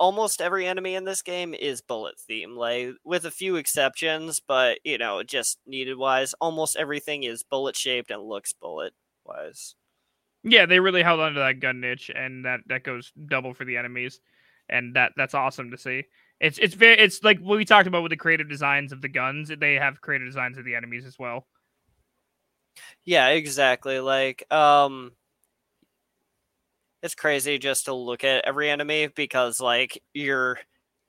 almost every enemy in this game is bullet theme, like with a few exceptions, but you know, just needed wise, almost everything is bullet shaped and looks bullet wise. Yeah, they really held onto that gun niche, and that goes double for the enemies, and that's awesome to see. It's like what we talked about with the creative designs of the guns. They have creative designs of the enemies as well. Yeah, exactly. Like, it's crazy just to look at every enemy, because like you're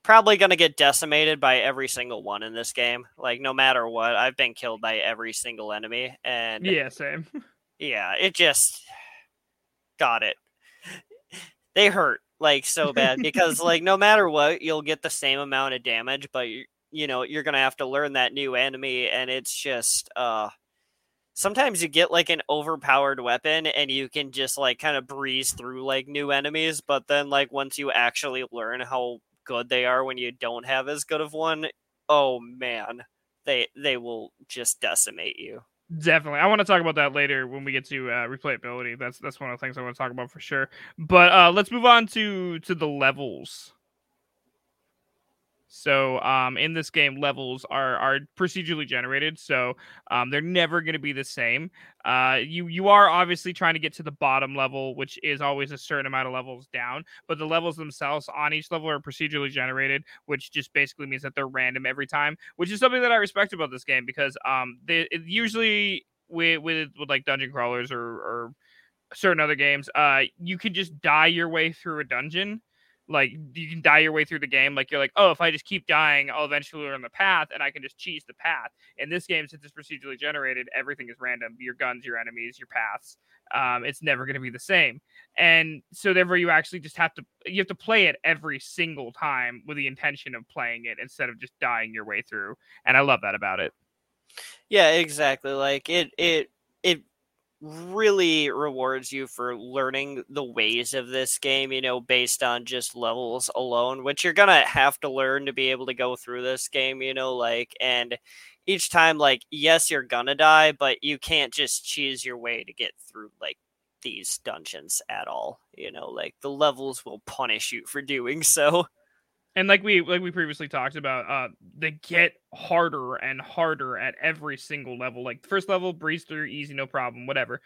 probably going to get decimated by every single one in this game. Like no matter what, I've been killed by every single enemy. And yeah, same. Yeah, it just got it. They hurt. Like so bad, because like no matter what, you'll get the same amount of damage, but you know you're gonna have to learn that new enemy, and it's just sometimes you get like an overpowered weapon and you can just like kind of breeze through like new enemies. But then like once you actually learn how good they are when you don't have as good of one, oh man, they will just decimate you. Definitely. I want to talk about that later when we get to replayability. That's one of the things I want to talk about for sure. But let's move on to the levels. So in this game, levels are procedurally generated, so they're never going to be the same. You are obviously trying to get to the bottom level, which is always a certain amount of levels down, but the levels themselves on each level are procedurally generated, which just basically means that they're random every time, which is something that I respect about this game, because usually with like dungeon crawlers or certain other games, you can just die your way through a dungeon. Like, you can die your way through the game. Like, you're like, oh, if I just keep dying, I'll eventually learn the path, and I can just cheese the path. In this game, since it's procedurally generated, everything is random. Your guns, your enemies, your paths. It's never going to be the same. And so, therefore, you actually just have to play it every single time with the intention of playing it instead of just dying your way through. And I love that about it. Yeah, exactly. Like, it really rewards you for learning the ways of this game, you know, based on just levels alone, which you're gonna have to learn to be able to go through this game, you know, like, and each time, like, yes, you're gonna die, but you can't just cheese your way to get through like these dungeons at all, you know, like the levels will punish you for doing so. And like we previously talked about, they get harder and harder at every single level. Like, first level, breeze through, easy, no problem, whatever.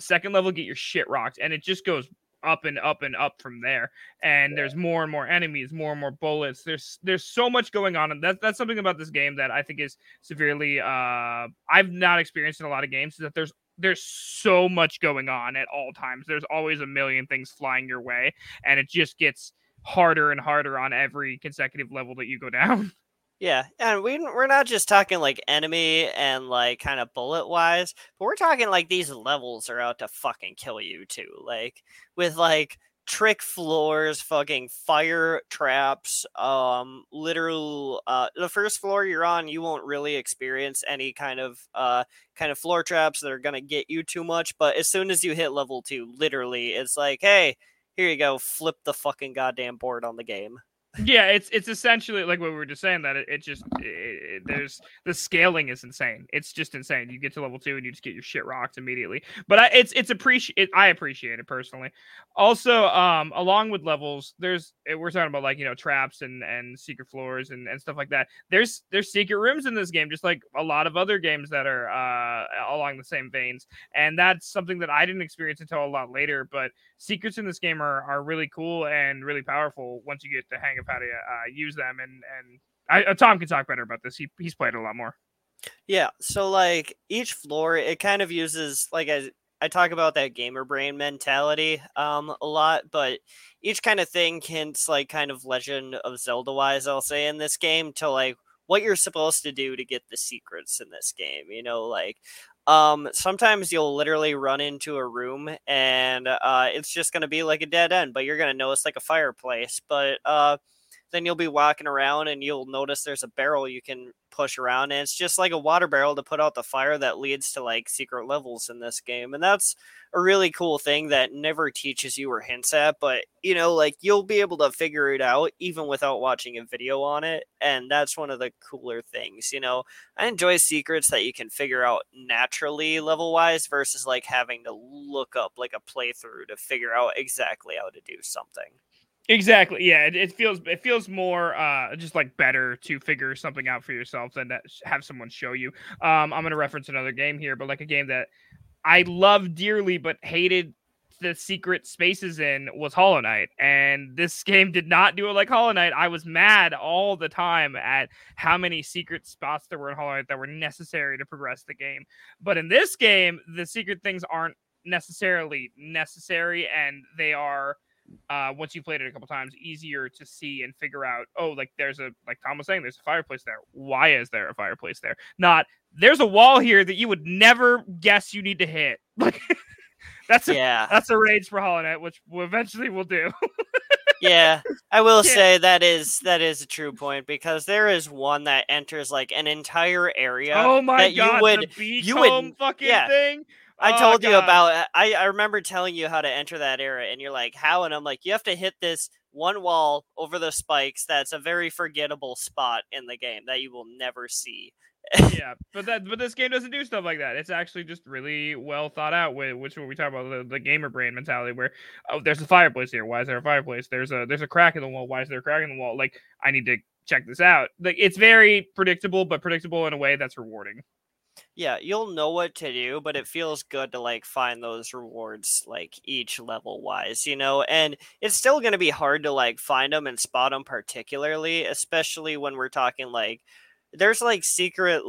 Second level, get your shit rocked. And it just goes up and up and up from there. And there's more and more enemies, more and more bullets. There's so much going on. And that's something about this game that I think is severely... I've not experienced in a lot of games, is that there's so much going on at all times. There's always a million things flying your way. And it just gets harder and harder on every consecutive level that you go down. Yeah, and we're not just talking like enemy and like kind of bullet wise, but we're talking like these levels are out to fucking kill you too. Like with like trick floors, fucking fire traps, literal the first floor you're on, you won't really experience any kind of floor traps that are gonna get you too much, but as soon as you hit level 2, literally it's like, hey, here you go, flip the fucking goddamn board on the game. Yeah, it's essentially like what we were just saying, that it just there's the scaling is insane. It's just insane. You get to level 2 and you just get your shit rocked immediately. But I appreciate it personally. Also, along with levels, we're talking about like, you know, traps and secret floors and stuff like that. There's secret rooms in this game, just like a lot of other games that are along the same veins. And that's something that I didn't experience until a lot later. But secrets in this game are really cool and really powerful once you get the hang of how to use them, and Tom can talk better about this. He's played a lot more. Yeah, so like each floor, it kind of uses, like I talk about that gamer brain mentality a lot, but each kind of thing hints like kind of Legend of Zelda wise, I'll say, in this game, to like what you're supposed to do to get the secrets in this game, you know, like sometimes you'll literally run into a room and it's just going to be like a dead end, but you're going to notice like a fireplace, but then you'll be walking around and you'll notice there's a barrel you can push around, and it's just like a water barrel to put out the fire that leads to like secret levels in this game. And that's a really cool thing that never teaches you or hints at, but you know, like you'll be able to figure it out even without watching a video on it. And that's one of the cooler things, you know, I enjoy secrets that you can figure out naturally level wise versus like having to look up like a playthrough to figure out exactly how to do something. Exactly. Yeah, it feels more just like better to figure something out for yourself than to have someone show you. I'm going to reference another game here, but like a game that I love dearly but hated the secret spaces in was Hollow Knight, and this game did not do it like Hollow Knight. I was mad all the time at how many secret spots there were in Hollow Knight that were necessary to progress the game. But in this game, the secret things aren't necessarily necessary, and they are once you played it a couple times, easier to see and figure out, oh, like there's a, like Tom was saying, there's a fireplace there. Why is there a fireplace there? Not, there's a wall here that you would never guess you need to hit. Like that's a rage for Hollow Knight, which eventually we'll do. Yeah, I will say that is a true point, because there is one that enters like an entire area. Oh my god! The beach fucking thing. I told you about. I remember telling you how to enter that area, and you're like, how? And I'm like, you have to hit this one wall over the spikes. That's a very forgettable spot in the game that you will never see. Yeah, but this game doesn't do stuff like that. It's actually just really well thought out. Which what we talk about the gamer brain mentality, where there's a fireplace here. Why is there a fireplace? There's a crack in the wall. Why is there a crack in the wall? Like, I need to check this out. Like, it's very predictable, but predictable in a way that's rewarding. Yeah, you'll know what to do, but it feels good to like find those rewards like each level wise, you know. And it's still going to be hard to like find them and spot them, particularly, especially when we're talking like. There's like secret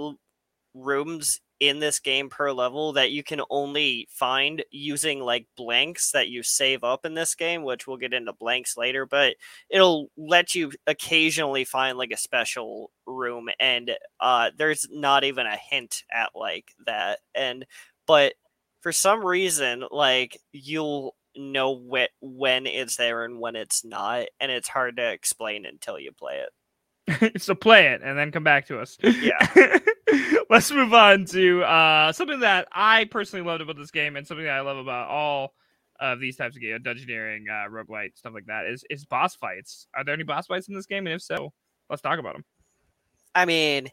rooms in this game per level that you can only find using like blanks that you save up in this game, which we'll get into blanks later, but it'll let you occasionally find like a special room, and there's not even a hint at like that. And but for some reason, like, you'll know when it's there and when it's not, and it's hard to explain until you play it. So play it and then come back to us. Yeah. Let's move on to something that I personally loved about this game, and something that I love about all of these types of games, dungeoneering, roguelite, stuff like that, is boss fights. Are there any boss fights in this game? And if so, let's talk about them. I mean,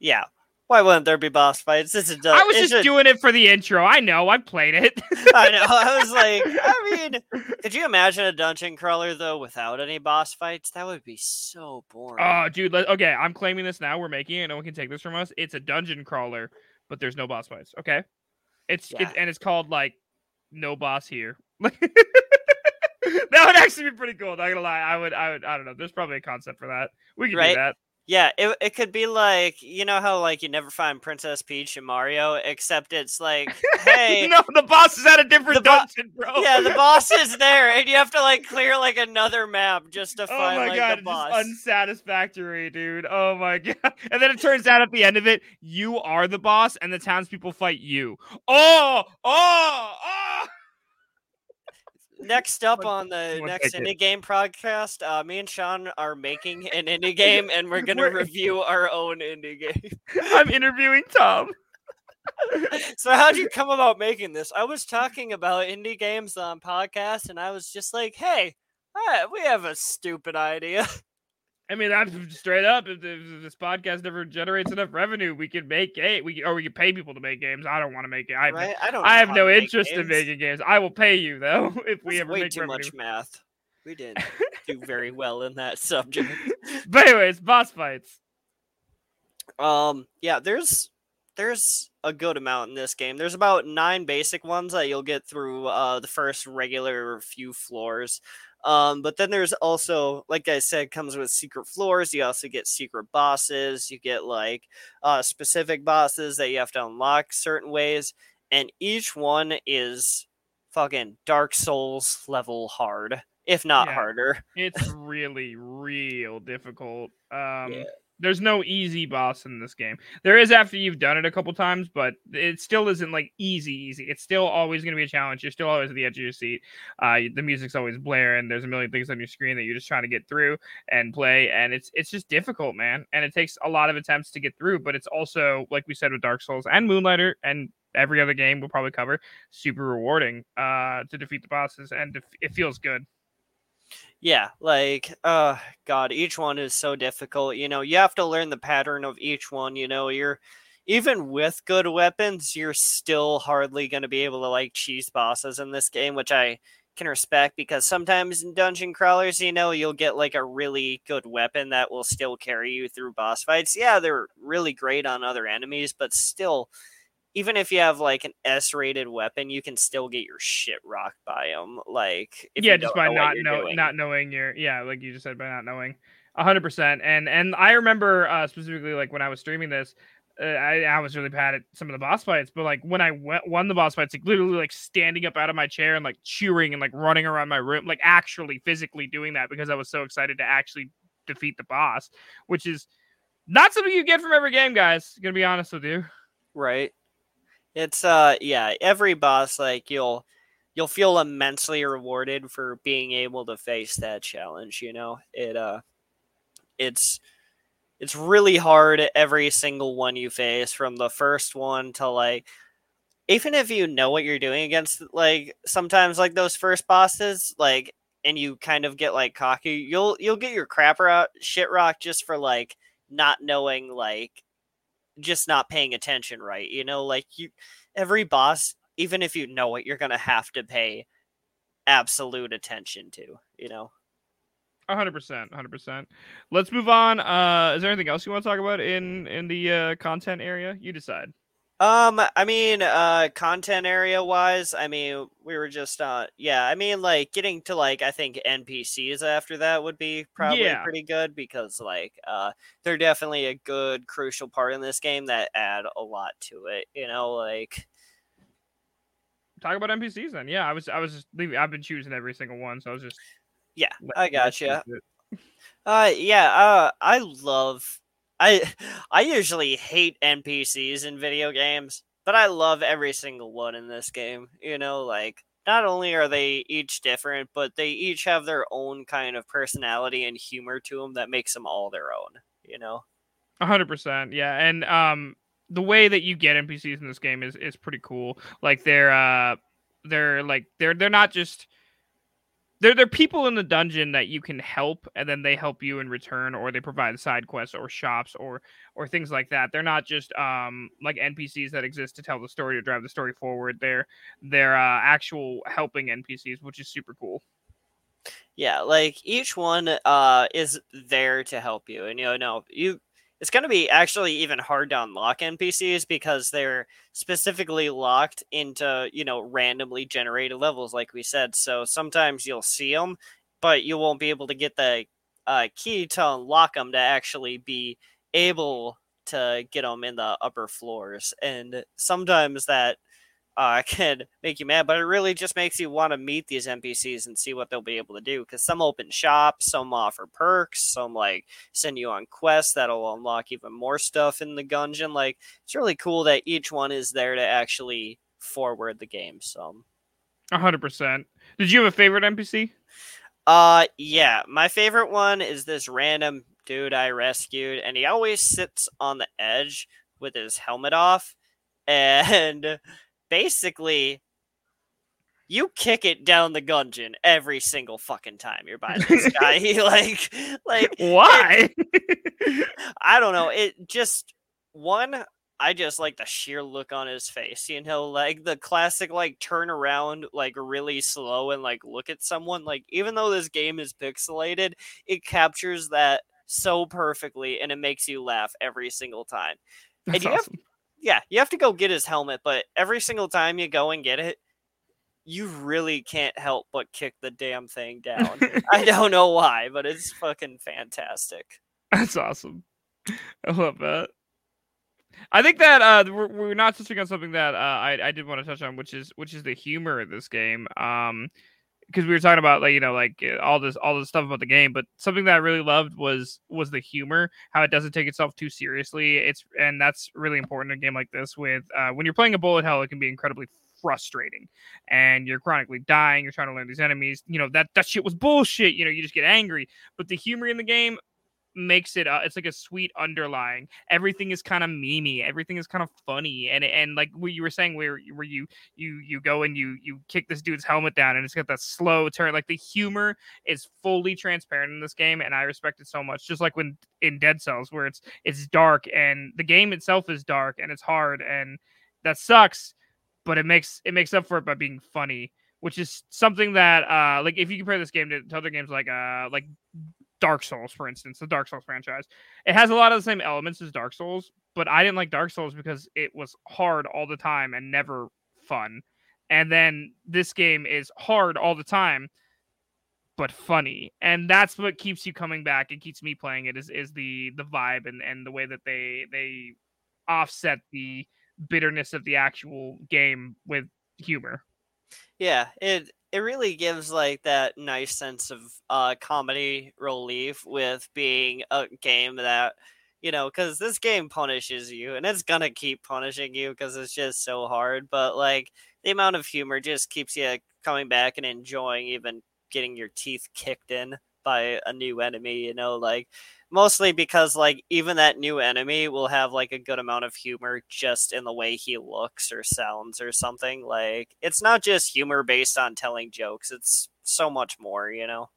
yeah. Why wouldn't there be boss fights? I was just doing it for the intro. I know. I played it. I know. I was like, I mean, could you imagine a dungeon crawler, though, without any boss fights? That would be so boring. Oh, dude. Okay, I'm claiming this now. We're making it. No one can take this from us. It's a dungeon crawler, but there's no boss fights. Okay? It's called, like, No Boss Here. That would actually be pretty cool. Not going to lie. I would. I don't know. There's probably a concept for that. We could do that. Yeah, it could be like, you know how like you never find Princess Peach in Mario, except it's like, hey, no, the boss is at a different dungeon, bro. Yeah, the boss is there, and you have to like clear like another map just to find like the boss. Oh my god, it's unsatisfactory, dude. Oh my god, and then it turns out at the end of it, you are the boss, and the townspeople fight you. Oh. Next up on the next Indie Game podcast, me and Sean are making an indie game, and we're going to review our own indie game. I'm interviewing Tom. So how'd you come about making this? I was talking about indie games on podcasts, and I was just like, hey, we have a stupid idea. I mean, I'm straight up. If this podcast never generates enough revenue, we could make it. We could pay people to make games. I don't want to make it. I have no interest in making games. I will pay you though if we ever make revenue. Way too much math. We didn't do very well in that subject. But anyways, boss fights. Yeah, there's a good amount in this game. There's about 9 basic ones that you'll get through the first regular few floors. But then there's also, like I said, comes with secret floors. You also get secret bosses. You get like specific bosses that you have to unlock certain ways. And each one is fucking Dark Souls level hard, if not harder. It's really, real difficult. There's no easy boss in this game. There is after you've done it a couple times, but it still isn't like easy. It's still always going to be a challenge. You're still always at the edge of your seat. The music's always blaring. There's a million things on your screen that you're just trying to get through and play. And it's just difficult, man. And it takes a lot of attempts to get through, but it's also, like we said, with Dark Souls and Moonlighter and every other game we'll probably cover, super rewarding to defeat the bosses. And it feels good. Yeah, like, God, each one is so difficult. You know, you have to learn the pattern of each one. You know, even with good weapons, you're still hardly going to be able to, like, cheese bosses in this game, which I can respect, because sometimes in dungeon crawlers, you know, you'll get, like, a really good weapon that will still carry you through boss fights. Yeah, they're really great on other enemies, but still, even if you have, like, an S-rated weapon, you can still get your shit rocked by them. Like, like you just said, by not knowing. 100%. And I remember specifically, like, when I was streaming this, I was really bad at some of the boss fights, but, like, when I won the boss fights, like, literally, like, standing up out of my chair and, like, cheering and, like, running around my room, like, actually physically doing that because I was so excited to actually defeat the boss, which is not something you get from every game, guys. Gonna be honest with you. Right. It's every boss, like, you'll you'll feel immensely rewarded for being able to face that challenge. You know, it's really hard every single one you face, from the first one to like, even if you know what you're doing against, like sometimes like those first bosses, like, and you kind of get like cocky, you'll get your crap shit rocked just for like not knowing, like just not paying attention. Right. You know, like every boss, even if you know it, you're going to have to pay absolute attention to, you know? 100%. Let's move on. Is there anything else you want to talk about in the content area? You decide. I mean, content area wise, I mean, we were just, yeah, I mean, like getting to like, I think NPCs after that would be probably pretty good, because like, they're definitely a good crucial part in this game that add a lot to it, you know, like. Talk about NPCs then. Yeah, I was just leaving. I've been choosing every single one, so I was just. Yeah, I gotcha. I usually hate NPCs in video games, but I love every single one in this game. You know, like, not only are they each different, but they each have their own kind of personality and humor to them that makes them all their own, you know? 100%, yeah. And the way that you get NPCs in this game is pretty cool. Like, they're not just... They're people in the dungeon that you can help, and then they help you in return, or they provide side quests or shops or things like that. They're not just like NPCs that exist to tell the story or drive the story forward. They're actual helping NPCs, which is super cool. Yeah, like each one is there to help you, and it's going to be actually even hard to unlock NPCs because they're specifically locked into, randomly generated levels, like we said. So sometimes you'll see them, but you won't be able to get the key to unlock them to actually be able to get them in the upper floors. And sometimes that can make you mad, but it really just makes you want to meet these NPCs and see what they'll be able to do, because some open shop, some offer perks, some like send you on quests that'll unlock even more stuff in the dungeon. Like, it's really cool that each one is there to actually forward the game some. 100%. Did you have a favorite NPC? Yeah, my favorite one is this random dude I rescued, and he always sits on the edge with his helmet off, and basically, you kick it down the gungeon every single fucking time you're by this guy. He like why? I don't know. It just one. I just like the sheer look on his face. You know, like the classic like turn around like really slow and like look at someone. Like, even though this game is pixelated, it captures that so perfectly, and it makes you laugh every single time. That's and you awesome. Yeah, you have to go get his helmet, but every single time you go and get it, you really can't help but kick the damn thing down. I don't know why, but it's fucking fantastic. That's awesome. I love that. I think that we're not touching on something that I did want to touch on, which is the humor of this game. Because we were talking about, like, like all this stuff about the game, but something that I really loved was the humor, how it doesn't take itself too seriously. And that's really important in a game like this. With when you're playing a bullet hell, it can be incredibly frustrating, and you're chronically dying. You're trying to learn these enemies. That shit was bullshit. You just get angry. But the humor in the game makes it it's like a sweet underlying. Everything is kind of memey, everything is kind of funny, and like what you were saying, where you go and you kick this dude's helmet down, and it's got that slow turn. Like, the humor is fully transparent in this game, and I respect it so much. Just like when in Dead Cells, where it's dark, and the game itself is dark, and it's hard, and that sucks, but it makes up for it by being funny, which is something that like, if you compare this game to other games like Dark Souls, for instance, the Dark Souls franchise, it has a lot of the same elements as Dark Souls, but I didn't like Dark Souls because it was hard all the time and never fun. And then this game is hard all the time, but funny. And that's what keeps you coming back. It keeps me playing it is the vibe and the way that they offset the bitterness of the actual game with humor. Yeah, it really gives like that nice sense of comedy relief with being a game that you know, because this game punishes you, and it's gonna keep punishing you because it's just so hard. But like the amount of humor just keeps you coming back and enjoying even getting your teeth kicked in by a new enemy, you know, like mostly because like even that new enemy will have like a good amount of humor just in the way he looks or sounds or something. Like it's not just humor based on telling jokes, it's so much more, you know.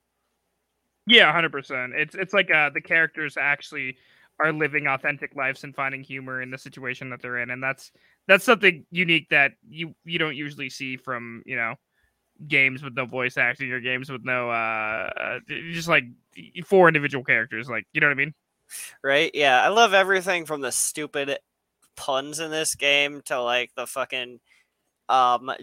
Yeah, 100%. It's like the characters actually are living authentic lives and finding humor in the situation that they're in, and that's something unique that you don't usually see from, you know, games with no voice acting or games with no just like four individual characters, like, you know what I mean? Right? Yeah, I love everything from the stupid puns in this game to like the fucking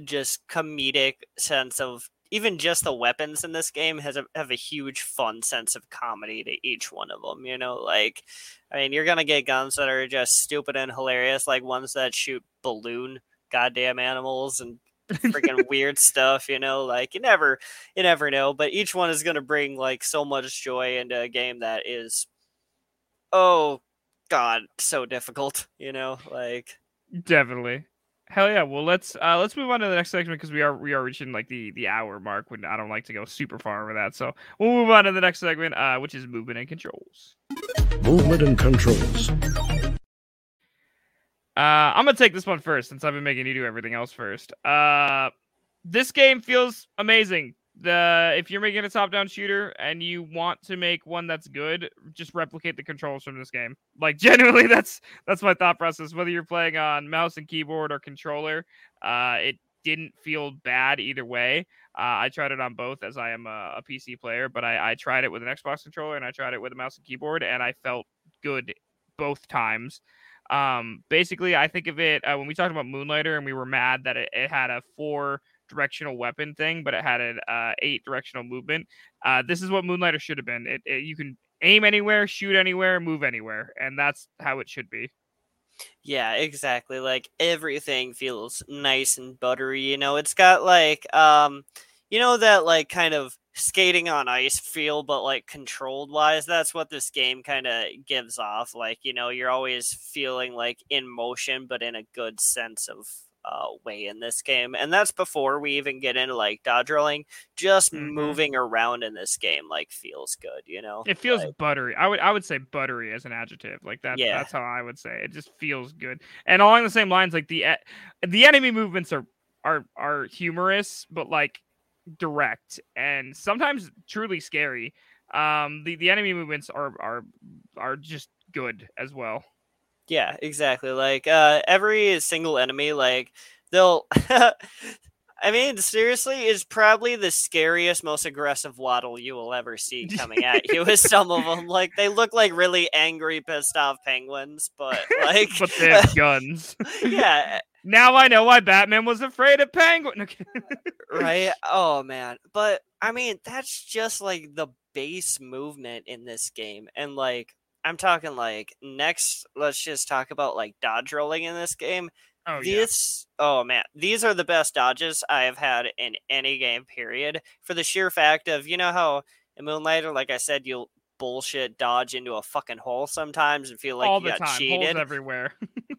just comedic sense of even just the weapons in this game have a huge fun sense of comedy to each one of them, you know? Like, I mean, you're gonna get guns that are just stupid and hilarious, like ones that shoot balloon goddamn animals and freaking weird stuff, you know? Like, you never know, but each one is gonna bring like so much joy into a game that is, oh god, so difficult, you know? Like, definitely. Hell yeah! Well, let's move on to the next segment because we are reaching like the hour mark. When I don't like to go super far over that, so we'll move on to the next segment, which is movement and controls. Movement and controls. I'm gonna take this one first since I've been making you do everything else first. This game feels amazing. If you're making a top-down shooter and you want to make one that's good, just replicate the controls from this game. Like, genuinely, that's my thought process. Whether you're playing on mouse and keyboard or controller, it didn't feel bad either way. I tried it on both, as I am a PC player, but I tried it with an Xbox controller and I tried it with a mouse and keyboard, and I felt good both times. Basically, I think of it when we talked about Moonlighter and we were mad that it had a 4 directional weapon thing, but it had an 8 directional movement. This is what Moonlighter should have been. It you can aim anywhere, shoot anywhere, move anywhere, and that's how it should be. Yeah, exactly. Like, everything feels nice and buttery, you know? It's got like you know, that like kind of skating on ice feel, but like controlled wise. That's what this game kind of gives off. Like, you know, you're always feeling like in motion, but in a good sense of way in this game. And that's before we even get into like dodge rolling. Just moving around in this game like feels good, you know? It feels like buttery. I would say buttery as an adjective. Like that, yeah. That's how I would say it. It just feels good. And along the same lines, like the enemy movements are humorous, but like direct and sometimes truly scary. The enemy movements are just good as well. Yeah, exactly. Like, every single enemy, like, they'll... I mean, seriously, is probably the scariest, most aggressive waddle you will ever see coming at you with some of them. Like, they look like really angry, pissed-off penguins, but, like... but they have guns. Yeah. Now I know why Batman was afraid of penguin. Right? Oh, man. But, I mean, that's just, like, the base movement in this game. And, like... I'm talking like next, let's just talk about like dodge rolling in this game. Oh, these, yeah. Oh man, these are the best dodges I have had in any game, period. For the sheer fact of, you know how in Moonlighter, like I said, you'll bullshit dodge into a fucking hole sometimes and feel like all you got time. Cheated. Holes everywhere.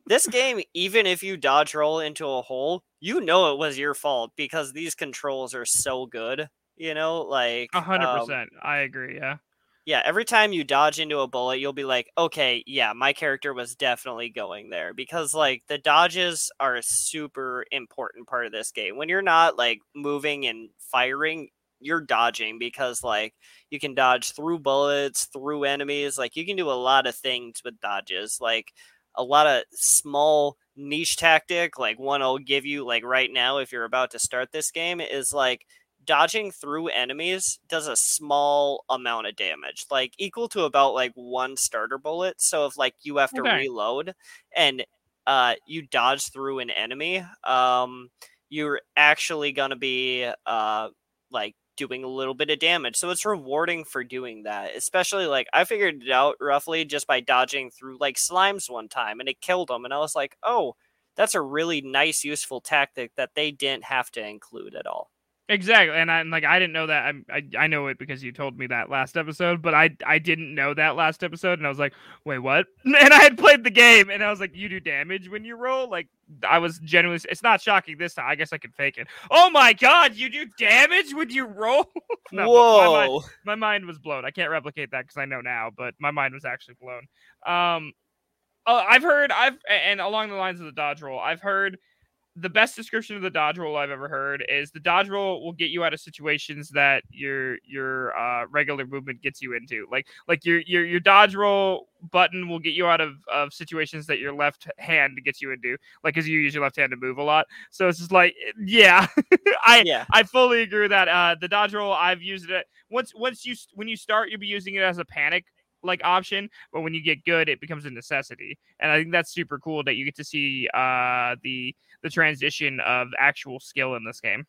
This game, even if you dodge roll into a hole, you know it was your fault because these controls are so good, you know, like 100%. I agree. Yeah. Yeah, every time you dodge into a bullet, you'll be like, okay, yeah, my character was definitely going there. Because, like, the dodges are a super important part of this game. When you're not, like, moving and firing, you're dodging. Because, like, you can dodge through bullets, through enemies. Like, you can do a lot of things with dodges. Like, a lot of small niche tactic, like, one I'll give you, like, right now, if you're about to start this game, is, like... dodging through enemies does a small amount of damage, like equal to about like 1 starter bullet. So if like you have to reload and you dodge through an enemy, you're actually gonna be like doing a little bit of damage. So it's rewarding for doing that, especially like I figured it out roughly just by dodging through like slimes one time and it killed them. And I was like, oh, that's a really nice, useful tactic that they didn't have to include at all. Exactly. And I'm like, I didn't know that. I know it because you told me that last episode, but I didn't know that last episode. And I was like, wait, what? And I had played the game and I was like, you do damage when you roll. Like, I was genuinely, it's not shocking this time. I guess I can fake it. Oh my God, you do damage when you roll. No, whoa. My mind was blown. I can't replicate that because I know now, but my mind was actually blown. And along the lines of the dodge roll, I've heard the best description of the dodge roll I've ever heard is the dodge roll will get you out of situations that your regular movement gets you into. Like your dodge roll button will get you out of situations that your left hand gets you into. Like, because you use your left hand to move a lot. So it's just like, yeah, I fully agree with that. The dodge roll, I've used it when you start, you'll be using it as a panic like option, but when you get good, it becomes a necessity. And I think that's super cool that you get to see the transition of actual skill in this game.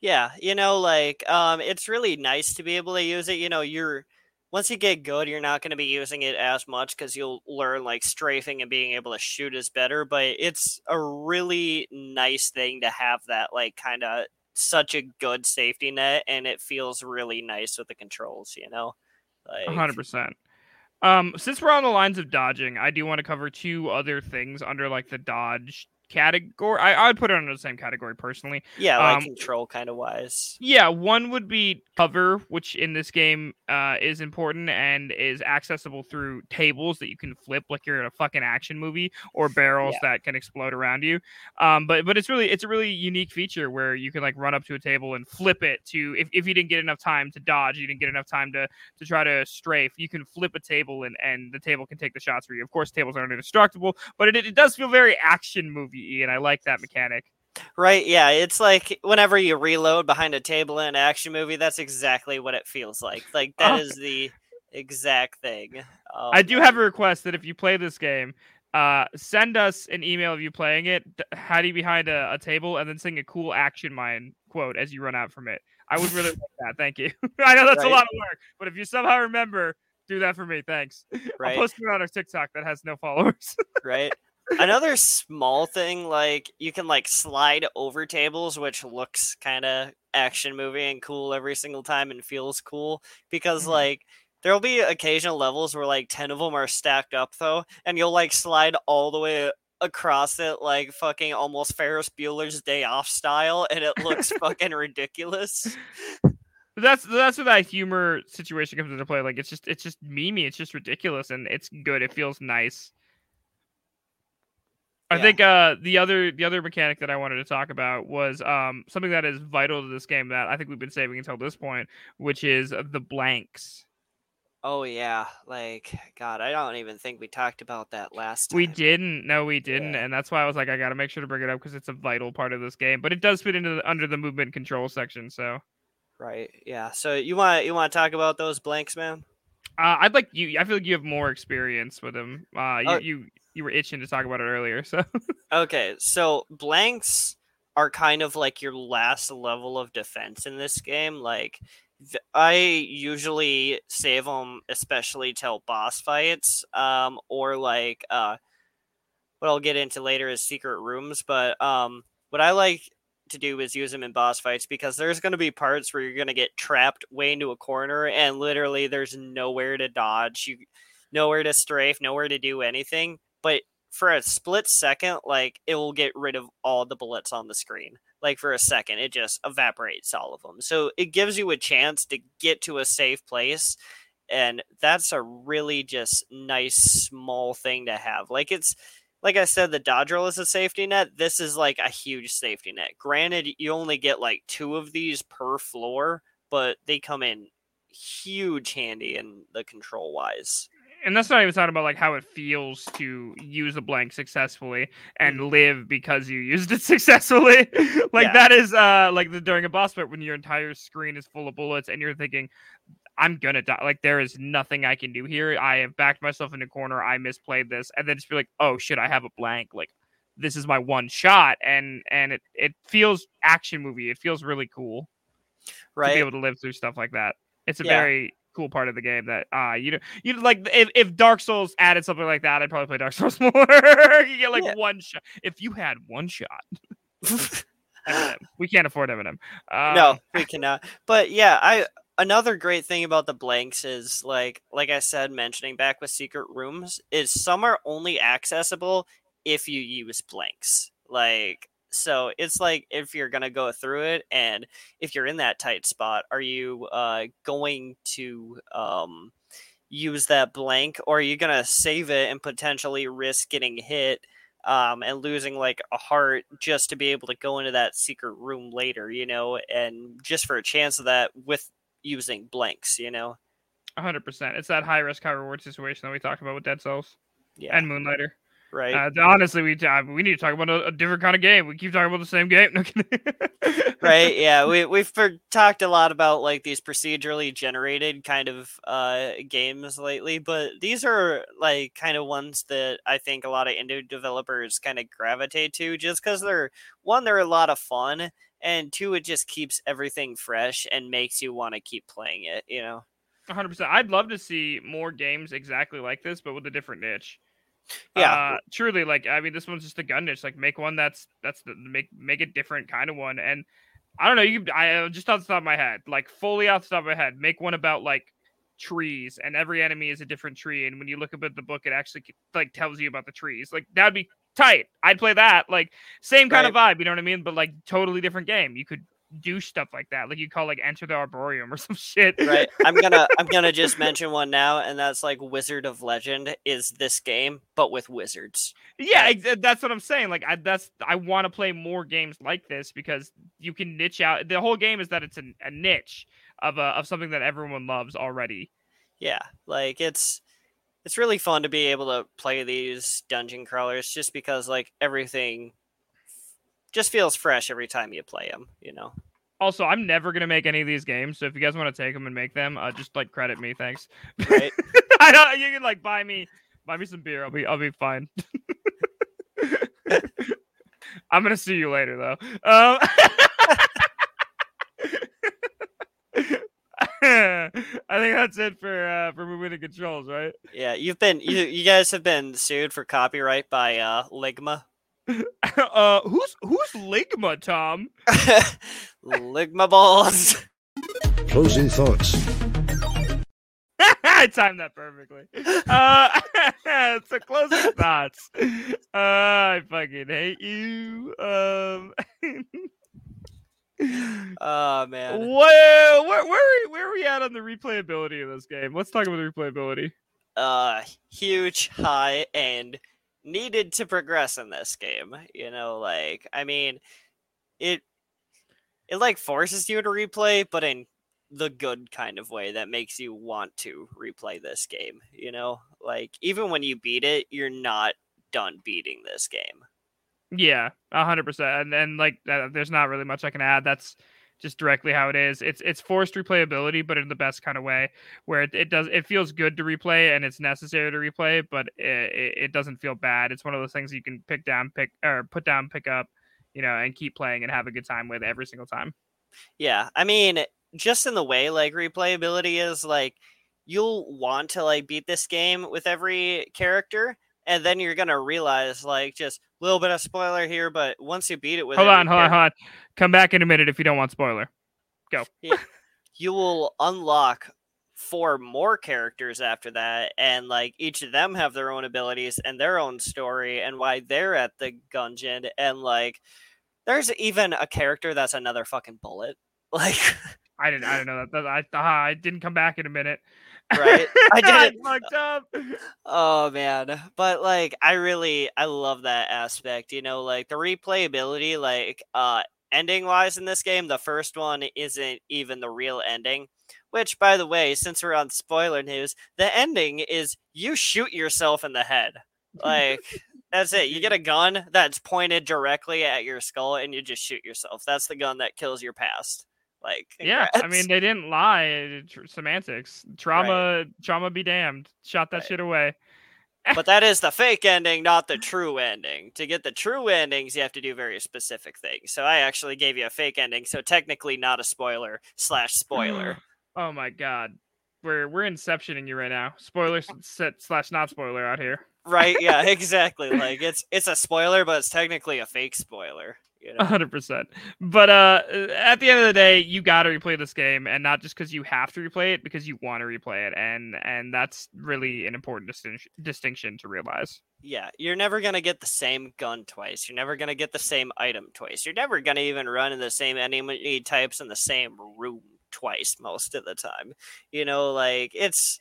Yeah, you know, like it's really nice to be able to use it. You know, once you get good, you're not going to be using it as much because you'll learn like strafing and being able to shoot is better. But it's a really nice thing to have that like kind of such a good safety net, and it feels really nice with the controls. You know, like 100%. Since we're on the lines of dodging, I do want to cover two other things under like the dodge category. I would put it under the same category personally. Yeah, like control kind of wise. Yeah, one would be cover, which in this game is important and is accessible through tables that you can flip like you're in a fucking action movie, or barrels that can explode around you. But it's a really unique feature where you can like run up to a table and flip it to, if you didn't get enough time to dodge, you didn't get enough time to try to strafe, you can flip a table and the table can take the shots for you. Of course, tables aren't indestructible, but it does feel very action movie. And I like that mechanic. Right, yeah. It's like whenever you reload behind a table in an action movie, that's exactly what it feels like. Like, that is the exact thing. I do have a request that if you play this game, send us an email of you playing it, hiding behind a table, and then sing a cool Action Mine quote as you run out from it. I would really like that. Thank you. I know that's a lot of work, but if you somehow remember, do that for me. Thanks. Right. I'll post it on our TikTok that has no followers. Right. Another small thing, like you can like slide over tables, which looks kind of action movie and cool every single time and feels cool because like there'll be occasional levels where like 10 of them are stacked up though, and you'll like slide all the way across it like fucking almost Ferris Bueller's Day Off style, and it looks fucking ridiculous. That's where that humor situation comes into play. Like it's just memey, it's just ridiculous, and it's good. It feels nice. I think the other mechanic that I wanted to talk about was something that is vital to this game that I think we've been saving until this point, which is the blanks. Oh, yeah. Like, God, I don't even think we talked about that last time. We didn't. No, we didn't. Yeah. And that's why I was like, I got to make sure to bring it up because it's a vital part of this game. But it does fit into under the movement control section. So, right. Yeah. So you want to talk about those blanks, man? I'd like you. I feel like you have more experience with them. You were itching to talk about it earlier, so... Okay, so blanks are kind of like your last level of defense in this game. Like, I usually save them, especially till boss fights, or like... what I'll get into later is secret rooms, but what I like to do is use them in boss fights because there's going to be parts where you're going to get trapped way into a corner and literally there's nowhere to dodge, nowhere to strafe, nowhere to do anything. But for a split second, like, it will get rid of all the bullets on the screen. Like, for a second, it just evaporates all of them. So it gives you a chance to get to a safe place. And that's a really just nice, small thing to have. Like, it's... Like I said, the dodge roll is a safety net. This is, like, a huge safety net. Granted, you only get, like, 2 of these per floor, but they come in huge handy in the control-wise. And that's not even talking about like how it feels to use a blank successfully and live because you used it successfully. Like that is like during a boss fight when your entire screen is full of bullets and you're thinking, I'm going to die. Like there is nothing I can do here. I have backed myself in a corner. I misplayed this. And then just be like, oh shit, I have a blank. Like this is my one shot. And it feels action movie. It feels really cool. Right. To be able to live through stuff like that. It's a very cool part of the game that you like. If Dark Souls added something like that, I'd probably play Dark Souls more. You get like one shot. If you had one shot, We can't afford M&M. No, we cannot. But yeah, another great thing about the blanks is like I said, mentioning back with secret rooms, is some are only accessible if you use blanks. Like, so it's like, if you're going to go through it and if you're in that tight spot, are you going to use that blank, or are you going to save it and potentially risk getting hit and losing like a heart just to be able to go into that secret room later, you know, and just for a chance of that with using blanks, you know? 100%. It's that high risk, high reward situation that we talked about with Dead Cells and Moonlighter. Right. Honestly, we need to talk about a different kind of game. We keep talking about the same game. No kidding. Right. Yeah. We've talked a lot about like these procedurally generated kind of games lately, but these are like kind of ones that I think a lot of indie developers kind of gravitate to, just because they're a lot of fun, and two, it just keeps everything fresh and makes you want to keep playing it. You know, 100%. I'd love to see more games exactly like this, but with a different niche. Yeah, truly. Like, I mean, this one's just a gun niche. Like, make one make a different kind of one. And I don't know, I just off the top of my head, like fully off the top of my head, make one about like trees, and every enemy is a different tree. And when you look up at the book, it actually like tells you about the trees. Like, that'd be tight. I'd play that. Like, same kind of vibe. You know what I mean? But like totally different game. You could do stuff like that, like you call like Enter the Arborium or some shit. Right. I'm gonna just mention one now, and that's like Wizard of Legend is this game, but with wizards. Yeah, that's what I'm saying. Like, I want to play more games like this, because you can niche out. The whole game is that it's a niche of something that everyone loves already. Yeah, like it's really fun to be able to play these dungeon crawlers, just because like everything just feels fresh every time you play them, you know. Also, I'm never gonna make any of these games, so if you guys want to take them and make them, just like credit me, thanks. Right. You can like buy me some beer. I'll be fine. I'm gonna see you later, though. I think that's it for moving the controls, right? Yeah, you guys have been sued for copyright by Ligma. Who's Ligma, Tom? Ligma balls. Closing thoughts. I timed that perfectly. So closing thoughts. I fucking hate you. Oh man. Well, where are we at on the replayability of this game? Let's talk about the replayability. Huge, high, and needed to progress in this game, you know. Like, I mean, it like forces you to replay, but in the good kind of way that makes you want to replay this game, you know. Like, even when you beat it, you're not done beating this game. Yeah, 100%. And like, there's not really much I can add. That's just directly how it is. It's forced replayability, but in the best kind of way, where it feels good to replay, and it's necessary to replay, but it doesn't feel bad. It's one of those things you can put down, pick up, you know, and keep playing and have a good time with every single time. Yeah, I mean, just in the way like replayability is, like, you'll want to like beat this game with every character, and then you're gonna realize, like, just a little bit of spoiler here, but once you beat it with hold on. Come back in a minute if you don't want spoiler. Go. Yeah. You will unlock 4 more characters after that, and like each of them have their own abilities and their own story and why they're at the Gungeon, and like there's even a character that's another fucking bullet. Like, I didn't know that. I didn't come back in a minute. Right. I did it. Fucked up. Oh man. But like, I love that aspect, you know, like the replayability, like ending wise in this game, the first one isn't even the real ending, which, by the way, since we're on spoiler news, the ending is you shoot yourself in the head. Like, that's it. You get a gun that's pointed directly at your skull and you just shoot yourself. That's the gun that kills your past. Like, congrats. Yeah, I mean, they didn't lie. Semantics, trauma be damned. Shot that shit away. But that is the fake ending, not the true ending. To get the true endings, you have to do very specific things. So I actually gave you a fake ending, so technically not a spoiler / spoiler. Oh my god, we're inceptioning you right now. Spoiler / not spoiler out here. Right, yeah, exactly. Like, it's a spoiler, but it's technically a fake spoiler. 100%. But at the end of the day, you got to replay this game, and not just because you have to replay it, because you want to replay it, and that's really an important distinction to realize. Yeah, you're never going to get the same gun twice. You're never going to get the same item twice. You're never going to even run in the same enemy types in the same room twice most of the time. You know, like, it's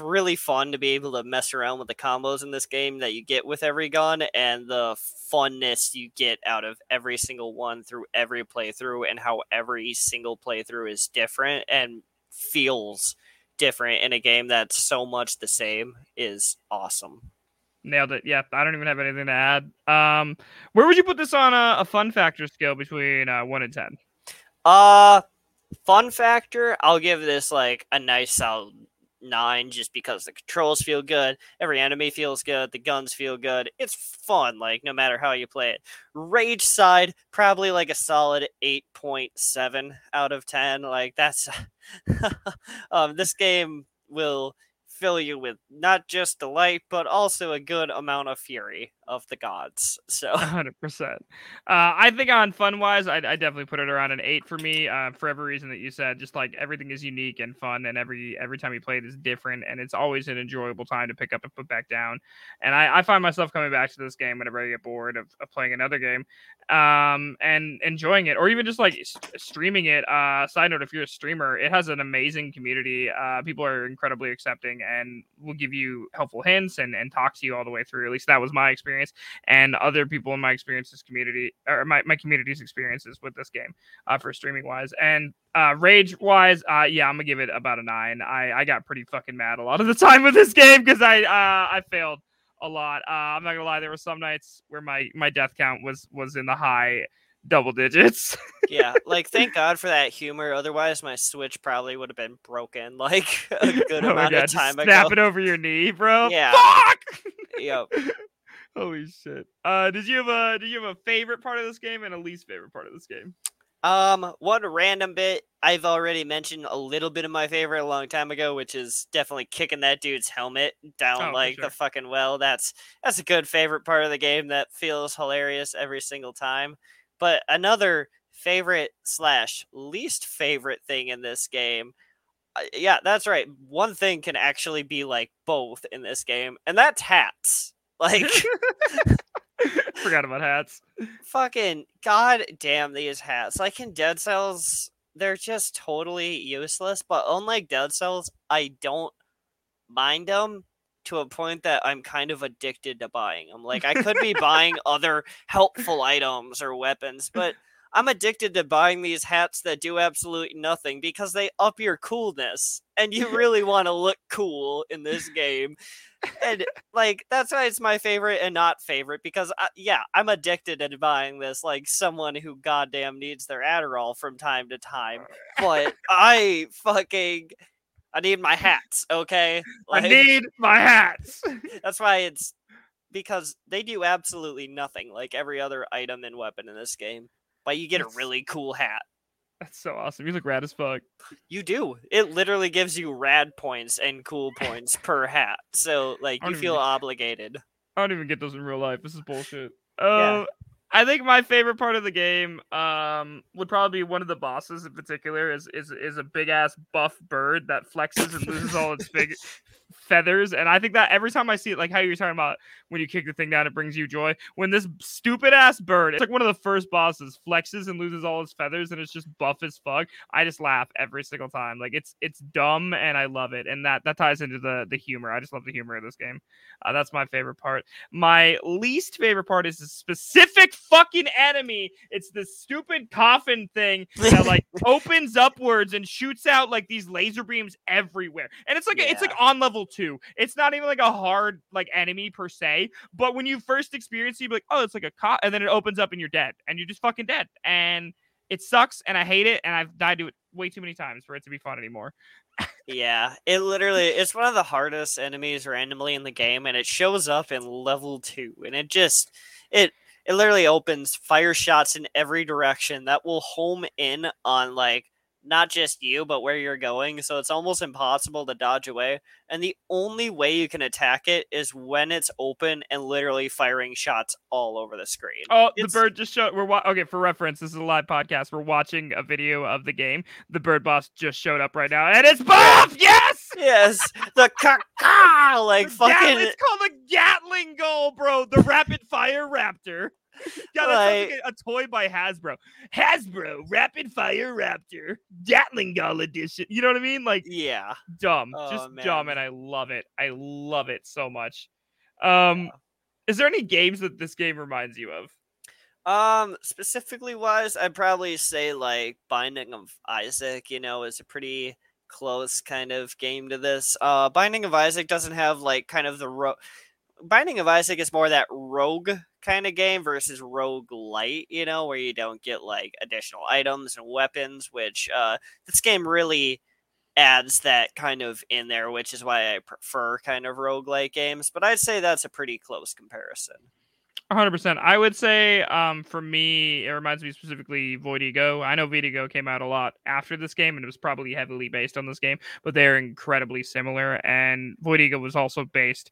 really fun to be able to mess around with the combos in this game that you get with every gun, and the funness you get out of every single one through every playthrough, and how every single playthrough is different and feels different in a game that's so much the same is awesome. Nailed it. Yeah, I don't even have anything to add. Where would you put this on a fun factor scale between 1 and 10? Fun factor, I'll give this like a nice solid 9, just because the controls feel good, every enemy feels good, the guns feel good, it's fun, like, no matter how you play it. Rage side, probably like a solid 8.7 out of 10. Like, that's this game will fill you with not just delight, but also a good amount of fury of the gods. So 100%. I think on fun wise, I definitely put it around an 8 for me, for every reason that you said. Just like everything is unique and fun, and every time you play it is different, and it's always an enjoyable time to pick up and put back down. And I find myself coming back to this game whenever I get bored of playing another game, and enjoying it, or even just like streaming it. Side note, if you're a streamer, it has an amazing community. People are incredibly accepting and will give you helpful hints and talk to you all the way through. At least that was my experience, and other people in my experiences community, or my community's experiences with this game, for streaming wise. And rage wise, yeah, I'm gonna give it about a 9. I got pretty fucking mad a lot of the time with this game, because I failed a lot. I'm not gonna lie, there were some nights where my death count was in the high double digits. Yeah, like, thank God for that humor. Otherwise, my Switch probably would have been broken like a good amount of time ago. Snap it over your knee, bro. Yeah. Fuck. Yep. Holy shit. Did you have a favorite part of this game and a least favorite part of this game? One random bit I've already mentioned a little bit of my favorite a long time ago, which is definitely kicking that dude's helmet down the fucking well. That's a good favorite part of the game that feels hilarious every single time. But another favorite / least favorite thing in this game, yeah, that's right, one thing can actually be like both in this game, and that's hats. Like, forgot about hats. Fucking goddamn these hats. Like, in Dead Cells, they're just totally useless, but unlike Dead Cells, I don't mind them to a point that I'm kind of addicted to buying them. Like, I could be buying other helpful items or weapons, but I'm addicted to buying these hats that do absolutely nothing because they up your coolness, and you really want to look cool in this game. And like, that's why it's my favorite and not favorite, because I'm addicted to buying this like someone who goddamn needs their Adderall from time to time. But I need my hats, okay? Like, I need my hats. That's why it's, because they do absolutely nothing like every other item and weapon in this game. But you get a really cool hat. That's so awesome. You look rad as fuck. You do. It literally gives you rad points and cool points per hat. So, like, you feel obligated. I don't even get those in real life. This is bullshit. Yeah. I think my favorite part of the game would probably be one of the bosses in particular is a big-ass buff bird that flexes and loses all its big feathers. And I think that every time I see it, like how you're talking about when you kick the thing down, it brings you joy. When this stupid-ass bird, it's like one of the first bosses, flexes and loses all its feathers, and it's just buff as fuck, I just laugh every single time. Like, it's dumb, and I love it. And that ties into the humor. I just love the humor of this game. That's my favorite part. My least favorite part is the specific fucking enemy. It's this stupid coffin thing that like opens upwards and shoots out like these laser beams everywhere, and it's like it's like on level 2. It's not even like a hard like enemy per se, but when you first experience it, you'd be like, oh, it's like a coffin, and then it opens up and you're dead, and you're just fucking dead, and it sucks, and I hate it, and I've died to it way too many times for it to be fun anymore. Yeah, it literally, it's one of the hardest enemies randomly in the game, and it shows up in level 2, and it literally opens fire shots in every direction that will home in on like not just you, but where you're going. So it's almost impossible to dodge away. And the only way you can attack it is when it's open and literally firing shots all over the screen. Oh, it's... the bird just showed. Okay, for reference, this is a live podcast. We're watching a video of the game. The bird boss just showed up right now, and it's buff! Yes! Yes! The caca! Like, fucking... It's called the Gatling goal, bro! The rapid fire raptor. Yeah, that sounds like a toy by Hasbro. Hasbro Rapid Fire Raptor Gatling Gun Edition. You know what I mean? Like, yeah, dumb, oh, just man. Dumb, and I love it. I love it so much. Yeah. Is there any games that this game reminds you of? Specifically wise, I'd probably say like Binding of Isaac. You know, is a pretty close kind of game to this. Binding of Isaac doesn't have like kind of the Binding of Isaac is more that rogue kind of game versus rogue light, you know, where you don't get like additional items and weapons, which this game really adds that kind of in there, which is why I prefer kind of roguelike games. But I'd say that's a pretty close comparison. 100%. I would say for me, it reminds me specifically Voidigo. I know Voidigo came out a lot after this game, and it was probably heavily based on this game, but they're incredibly similar. And Voidigo was also based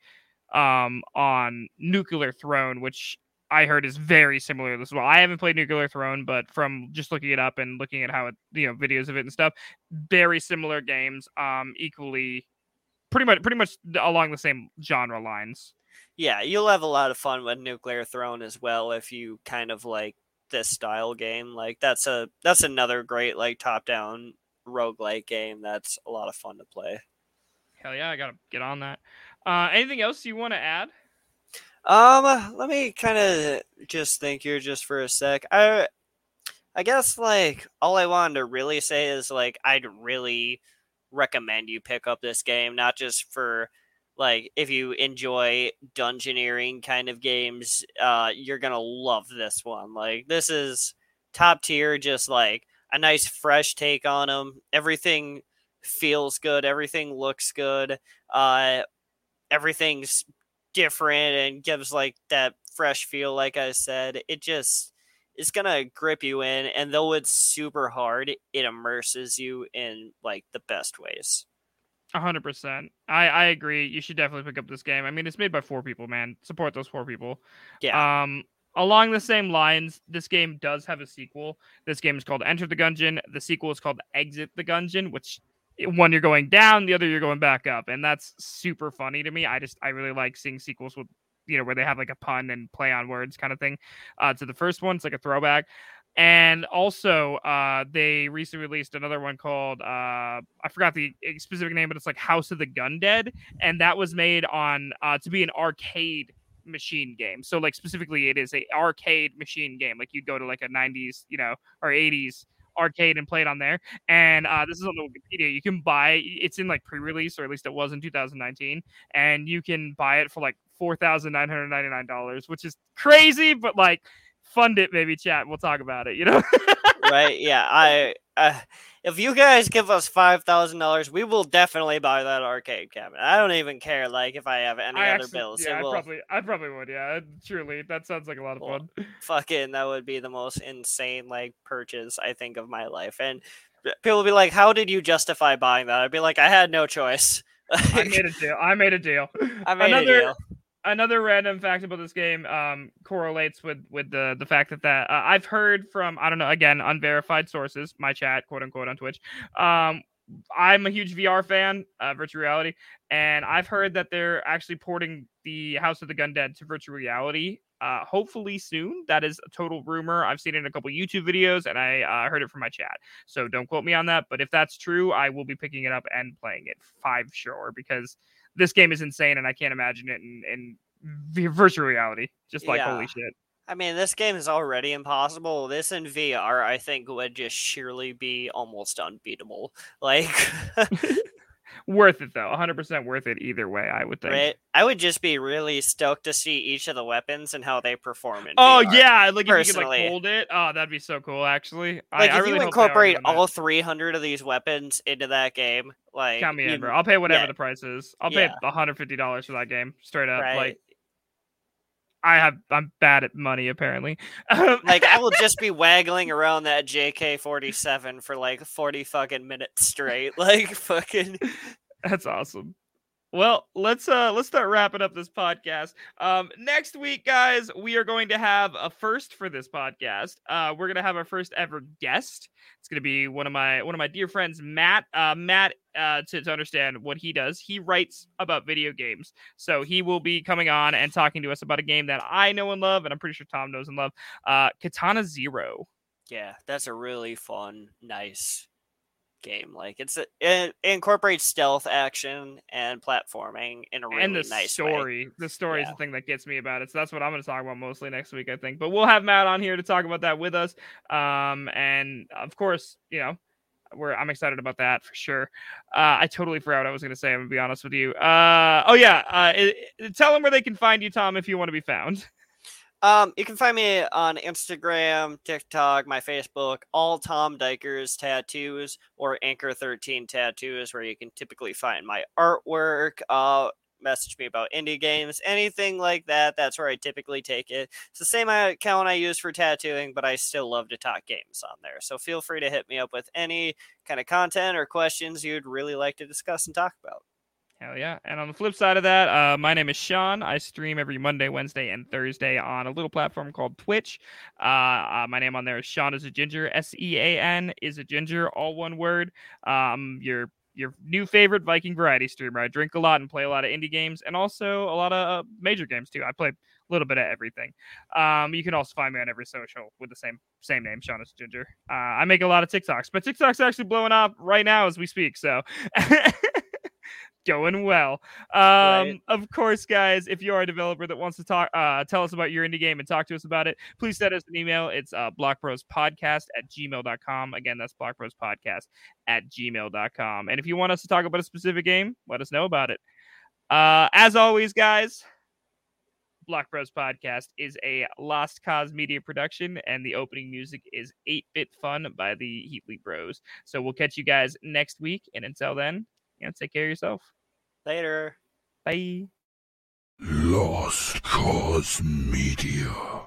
on Nuclear Throne, which I heard is very similar as well. I haven't played Nuclear Throne, but from just looking it up and looking at how it, you know, videos of it and stuff, very similar games, equally pretty much along the same genre lines. Yeah, you'll have a lot of fun with Nuclear Throne as well if you kind of like this style game. Like that's another great like top-down roguelike game that's a lot of fun to play. Hell yeah, I gotta get on that. Anything else you want to add? Let me kind of just think here just for a sec. I guess like all I wanted to really say is like I'd really recommend you pick up this game, not just for like if you enjoy dungeoneering kind of games, you're gonna love this one. Like this is top tier, just like a nice fresh take on them. Everything feels good. Everything looks good. Everything's different and gives like that fresh feel. Like I said, it just is gonna grip you in, and though it's super hard, it immerses you in like the best ways. 100%. I agree. You should definitely pick up this game. I mean, it's made by 4 people, man. Support those 4 people. Yeah. Along the same lines, this game does have a sequel. This game is called Enter the Gungeon. The sequel is called Exit the Gungeon, which one you're going down, the other you're going back up, and that's super funny to me. I really like seeing sequels with, you know, where they have like a pun and play on words kind of thing to the first one. It's like a throwback. And also they recently released another one called I forgot the specific name, but it's like House of the Gundead, and that was made on to be an arcade machine game. So like specifically it is a arcade machine game, like you'd go to like a 90s, you know, or 80s arcade and play it on there. And this is on the Wikipedia. You can buy it's in like pre-release, or at least it was in 2019, and you can buy it for like $4,999, which is crazy, but like fund it, baby chat. We'll talk about it, you know. Right? Yeah. I if you guys give us $5,000, we will definitely buy that arcade cabinet. I don't even care. Like if I have any other bills, yeah, I probably would. Yeah, truly, that sounds like a lot of fun. Fucking, that would be the most insane like purchase I think of my life. And people will be like, "How did you justify buying that?" I'd be like, "I had no choice. I made a deal. I made a deal." Another random fact about this game correlates with the fact that I've heard from, I don't know, again, unverified sources, my chat, quote unquote, on Twitch. I'm a huge VR fan, virtual reality, and I've heard that they're actually porting the House of the Gundead to virtual reality hopefully soon. That is a total rumor. I've seen it in a couple YouTube videos, and I heard it from my chat. So don't quote me on that, but if that's true, I will be picking it up and playing it for sure, because this game is insane, and I can't imagine it in virtual reality. Just like, yeah. Holy shit. I mean, this game is already impossible. This in VR, I think, would just surely be almost unbeatable. Like, worth it, though. 100% worth it either way, I would think. Right? I would just be really stoked to see each of the weapons and how they perform in VR. Oh, yeah. Like, personally. If you could, like, hold it. Oh, that'd be so cool, actually. Like, if you incorporate all 300 of these weapons into that game, like... Count me in, bro. I'll pay whatever the price is. I'll pay $150 for that game, straight up. Right. Like, I'm bad at money apparently. Like I will just be waggling around that JK47 for like 40 fucking minutes straight. Like fucking. That's awesome. Well, let's start wrapping up this podcast. Next week, guys, we are going to have a first for this podcast. We're going to have our first ever guest. It's going to be one of my dear friends, Matt. Matt, to understand what he does, he writes about video games. So he will be coming on and talking to us about a game that I know and love, and I'm pretty sure Tom knows and love, Katana Zero. Yeah, that's a really fun, nice game. Like it incorporates stealth action and platforming in a really nice story way. The story is the thing that gets me about it, so that's what I'm going to talk about mostly next week, I think. But we'll have Matt on here to talk about that with us, and of course, you know, I'm excited about that for sure. I totally forgot what I was going to say, I'm going to be honest with you. Tell them where they can find you, Tom, if you want to be found. You can find me on Instagram, TikTok, my Facebook, all Tom Dykers Tattoos, or Anchor 13 Tattoos, where you can typically find my artwork. Message me about indie games, anything like that. That's where I typically take it. It's the same account I use for tattooing, but I still love to talk games on there. So feel free to hit me up with any kind of content or questions you'd really like to discuss and talk about. Hell yeah. And on the flip side of that, my name is Sean. I stream every Monday, Wednesday, and Thursday on a little platform called Twitch. My name on there is Sean is a Ginger, SEAN is a Ginger, all one word. Your new favorite Viking variety streamer. I drink a lot and play a lot of indie games, and also a lot of major games too. I play a little bit of everything. You can also find me on every social with the same name, Sean is a Ginger. I make a lot of TikToks, but TikTok's actually blowing up right now as we speak, so... going well. Right. Of course, guys, if you are a developer that wants to talk, tell us about your indie game and talk to us about it, please send us an email. It's blockbrospodcast@gmail.com. Again, that's blockbrospodcast@gmail.com. And if you want us to talk about a specific game, let us know about it. As always, guys, Block Bros Podcast is a Lost Cause Media production, and the opening music is 8-Bit Fun by the Heatley Bros. So we'll catch you guys next week, and until then, take care of yourself. Later. Bye. Lost Cause Media.